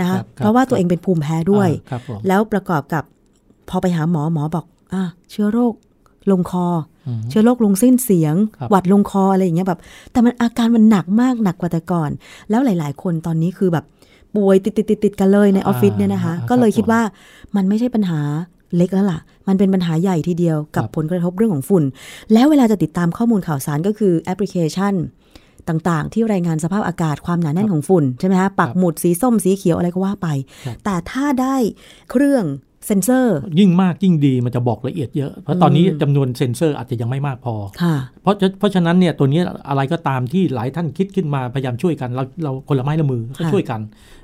นะคะเพราะว่าตัวเองเป็นภูมิแพ้ด้วยแล้วประกอบกับ พอไปหาหมอหมอบอกอ่ะเชื้อโรคลงคอเชื้อโรคลงสิ้นเสียงหวัดลงคออะไรอย่างเงี้ยแบบแต่มันอาการมันหนักมากหนักกว่าแต่ก่อนแล้วหลายๆคนตอนนี้คือแบบป่วยติดๆๆกันเลยในออฟฟิศเนี่ยนะคะก็เลยคิดว่ามันไม่ใช่ปัญหาเล็กแล้วล่ะมันเป็นปัญหาใหญ่ทีเดียวกับผลกระทบเรื่องของฝุ่นแล้วเวลาจะติดตามข้อมูลข่าวสารก็คือแอปพลิเคชันต่างๆที่รายงานสภาพอากาศความหนาแน่นของฝุ่นใช่ไหมคะปักหมุดสีส้มสีเขียวอะไรก็ว่าไปแต่ถ้าได้เครื่องเซนเซอร์ยิ่งมากยิ่งดีมันจะบอกละเอียดเยอะเพราะตอนนี้จำนวนเซนเซอร์อาจจะยังไม่มากพอเพราะเพราะฉะนั้นเนี่ยตัวนี้อะไรก็ตามที่หลายท่านคิดขึ้นมาพยายามช่วยกันเราเราคนละไม้ละมือก็ช่วยกั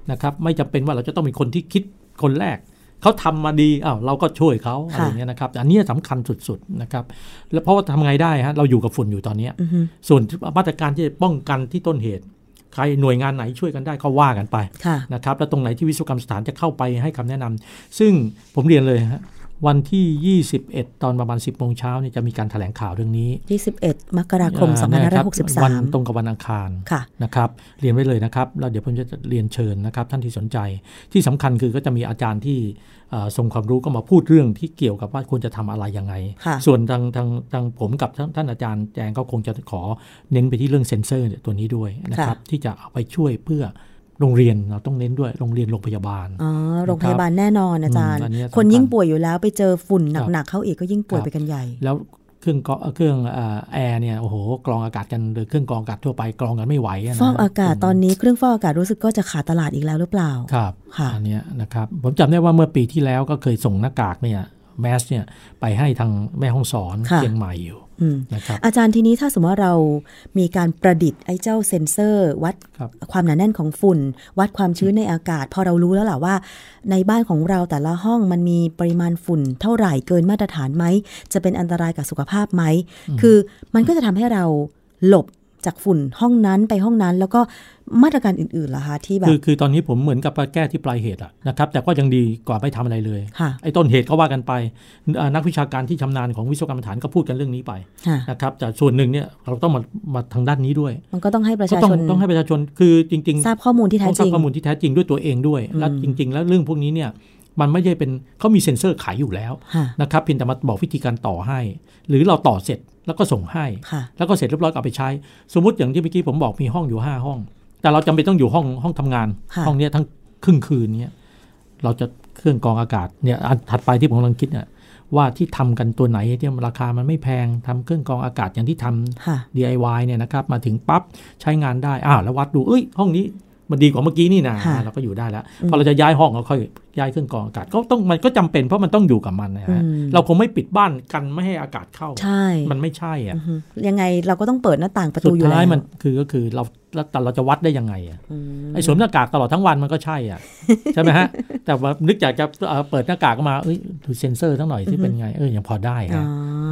นนะครับไม่จำเป็นว่าเราจะต้องเป็นคนที่คิดคนแรกเขาทำมาดีอ้าวเราก็ช่วยเขาอะไรอย่างเงี้ยนะครับอันนี้สำคัญสุดๆนะครับแล้วเพราะว่าทำไงได้ฮะเราอยู่กับฝุ่นอยู่ตอนนี้ส่วนมาตรการที่ป้องกันที่ต้นเหตุใครหน่วยงานไหนช่วยกันได้เขาว่ากันไปนะครับแล้วตรงไหนที่วิศวกรรมสถานจะเข้าไปให้คำแนะนำซึ่งผมเรียนเลยฮะวันที่ยี่สิบเอ็ดตอนประมาณ สิบโมงเช้าเนี่ยจะมีการแถลงข่าวเรื่องนี้ยี่สิบเอ็ดมกราคมสองพันห้าร้อยหกสิบสามวันตรงกับวันอังคารนะครับเรียนไว้เลยนะครับแล้วเดี๋ยวผมจะเรียนเชิญนะครับท่านที่สนใจที่สำคัญคือก็จะมีอาจารย์ที่ทรงความรู้ก็มาพูดเรื่องที่เกี่ยวกับว่าควรจะทำอะไรยังไงส่วนทางทางทางผมกับท่านอาจารย์แจงก็คงจะขอเน้นไปที่เรื่องเซ็นเซอร์ตัวนี้ด้วยนะครับที่จะเอาไปช่วยเพื่อโรงเรียนเราต้องเน้นด้วยโรงเรียนโรงพยาบาลอ๋อโรงพยาบาลแน่นอนอาจารย์คนยิ่งป่วยอยู่แล้วไปเจอฝุ่นหนักๆเข้าอีกก็ยิ่งป่วยไปกันใหญ่แล้วเครื่องเครื่องแอร์เนี่ยโอ้โหกรองอากาศกันหรือเครื่องกรองอากาศทั่วไปกรองกันไม่ไหวนะฟอกอากาศตอนนี้เครื่องฟอกอากาศรู้สึกก็จะขาดตลาดอีกแล้วหรือเปล่าครับค่ะอันนี้นะครับผมจำได้ว่าเมื่อปีที่แล้วก็เคยส่งหน้ากากเนี่ยแมสเนี่ยไปให้ทางแม่ห้องสอนเชียงใหม่อยู่อาจารย์ทีนี้ถ้าสมมติว่าเรามีการประดิษฐ์ไอ้เจ้าเซ็นเซอร์วัด ค, ความหนาแน่นของฝุ่นวัดความชื้นในอากาศพอเรารู้แล้วล่ะว่าในบ้านของเราแต่ละห้องมันมีปริมาณฝุ่นเท่าไหร่เกินมาตรฐานไหมจะเป็นอันตรายกับสุขภาพไหมคือมันก็จะทำให้เราหลบจากฝุ่นห้องนั้นไปห้องนั้นแล้วก็มาตรการอื่นๆล่ะคะที่แบบคือคือตอนนี้ผมเหมือนกับแก้ที่ปลายเหตุอะนะครับแต่ก็ยังดีกว่าไม่ทำอะไรเลยไอ้ต้นเหตุก็ว่ากันไปนักวิชาการที่ชำนาญของวิศวกรรมฐานก็พูดกันเรื่องนี้ไปนะครับแต่ส่วนหนึ่งเนี่ยเราต้องมามาทางด้านนี้ด้วยมันก็ต้องให้ประชาชนต้องให้ประชาชนคือจริงๆทราบข้อมูลที่แท้จริงทราบข้อมูลที่แท้จริงด้วยตัวเองด้วยและจริงๆแล้วเรื่องพวกนี้เนี่ยมันไม่ใช่เป็นเขามีเซ็นเซอร์ขายอยู่แล้วนะครับเพียงแต่มาบอกวิธีการต่อให้หรือเราต่อเสร็จแล้วก็ส่งให้แล้วก็เสร็จเรียบร้อยก็เอาไปใช้สมมุติอย่างที่เมื่อกี้ผมบอกมีห้องอยู่ห้าห้องแต่เราจำเป็นต้องอยู่ห้องห้องทำงานห้องนี้ทั้งครึ่งคืนเนี้ยเราจะเครื่องกรองอากาศเนี่ยถัดไปที่ผมกำลังคิดเนี่ยว่าที่ทำกันตัวไหนเนี่ยราคามันไม่แพงทำเครื่องกรองอากาศอย่างที่ทำ ดี ไอ วาย เนี่ยนะครับมาถึงปั๊บใช้งานได้อ้าวแล้ววัดดูเอ้ยห้องนี้มันดีกว่าเมื่อกี้นี่นะเราก็อยู่ได้แล้วพอเราจะย้ายห้องเราค่อยย้ายเครื่องกรองอากาศก็ต้องมันก็จำเป็นเพราะมันต้องอยู่กับมันนะฮะเราคงไม่ปิดบ้านกันไม่ให้อากาศเข้ามันไม่ใช่อ่ะยังไงเราก็ต้องเปิดหน้าต่างประตูอยู่แล้วสุดท้ายมันคือก็คือเราแต่เราจะวัดได้ยังไงอ่ะไอ้สวมหน้ากากตลอดทั้งวันมันก็ใช่อ่ะใช่ไหมฮะแต่ว่านึกอยากจะเปิดหน้ากากมาเอ้ยดูเซ็นเซอร์ทั้งหน่อยที่เป็นไงเออยังพอได้ฮะอย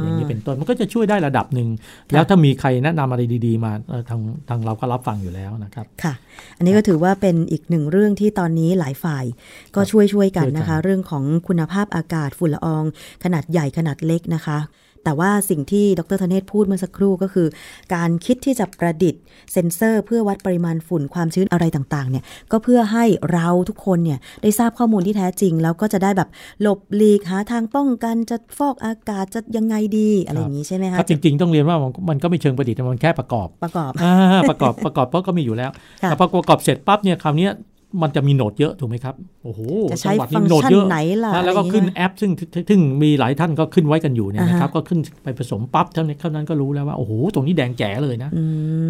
่างนี้เป็นต้นมันก็จะช่วยได้ระดับหนึ่งแล้วถ้ามีใครแนะนำอะไรดีๆมาทางทางเราก็รับฟังอยู่แล้วนะครับค่ะอันนี้ก็ถือว่าเป็นอีกหนึ่งเรื่องที่ตอนนี้หลายฝ่ายก็ช่วยช่วยกันนะคะเรื่องของคุณภาพอากาศฝุ่นละอองขนาดใหญ่ขนาดเล็กนะคะแต่ว่าสิ่งที่ดร.ธเนศพูดเมื่อสักครู่ก็คือการคิดที่จะประดิษฐ์เซ็นเซอร์เพื่อวัดปริมาณฝุ่นความชื้นอะไรต่างๆเนี่ยก็เพื่อให้เราทุกคนเนี่ยได้ทราบข้อมูลที่แท้จริงแล้วก็จะได้แบบหลบหลีกหาทางป้องกันจะฟอกอากาศจะยังไงดีอะไรอย่างนี้ใช่ไหมคะจริงๆต้องเรียนว่ามันก็ไม่เชิงประดิษฐ์มันแค่ประกอบประกอบประกอบประกอบเพราะก็มีอยู่แล้วแต่พอประกอบเสร็จปั๊บเนี่ยคราวนี้มันจะมีโหนดเยอะถูกไหมครับโอ้โหจะใช้ฟังก์ชันไหนล่ะแล้วก็ขึ้นแอปซึ่งซึ่งมีหลายท่านก็ขึ้นไว้กันอยู่เนี่ยนะครับก็ขึ้นไปผสมปั๊บเท่านั้นเท่านั้นก็รู้แล้วว่าโอ้โหตรงนี้แดงแจ๋เลยนะ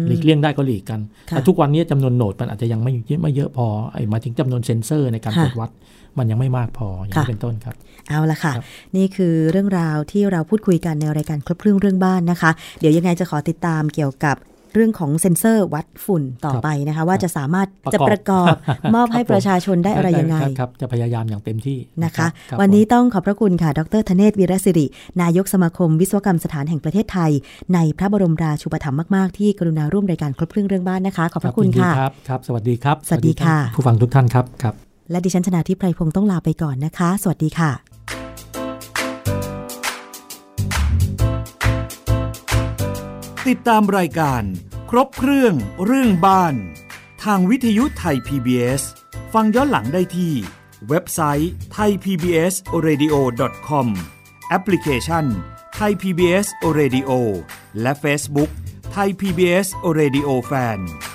หลีกเลี่ยงได้ก็หลีกกันแต่ทุกวันนี้จำนวนโหนดมันอาจจะยังไม่ไม่เยอะพอไอ้มาถึงจำนวนเซ็นเซอร์ในการตรวจวัดมันยังไม่มากพออย่างนี้เป็นต้นครับเอาละค่ะนี่คือเรื่องราวที่เราพูดคุยกันในรายการครบเครื่องเรื่องบ้านนะคะเดี๋ยวยังไงจะขอติดตามเกี่ยวกับเรื่องของเซ็นเซอร์วัดฝุ่นต่อไปนะคะว่าจะสามารถจะประกอบมอบให้ประชาชนได้อะไรยังไงครับจะพยายามอย่างเต็มที่นะคะวันนี้ต้องขอบพระคุณค่ะดร.ธเนศ วีรศิรินายกสมาคมวิศวกรรมสถานแห่งประเทศไทยในพระบรมราชูปถัมภ์มากๆที่กรุณาร่วมรายการครบเครื่องเรื่องบ้านนะคะขอบพระคุณค่ะครับครับสวัสดีครับสวัสดีค่ะผู้ฟังทุกท่านครับครับและดิฉันชนาธิป ไพพงศ์ต้องลาไปก่อนนะคะสวัสดีค่ะติดตามรายการครบเครื่องเรื่องบ้านทางวิทยุไทย พี บี เอส ฟังย้อนหลังได้ที่ เว็บไซต์ ไทย พี บี เอส เรดิโอ ดอท คอม แอปพลิเคชัน Thai พี บี เอส Radio และ Facebook Thai พี บี เอS Radio Fan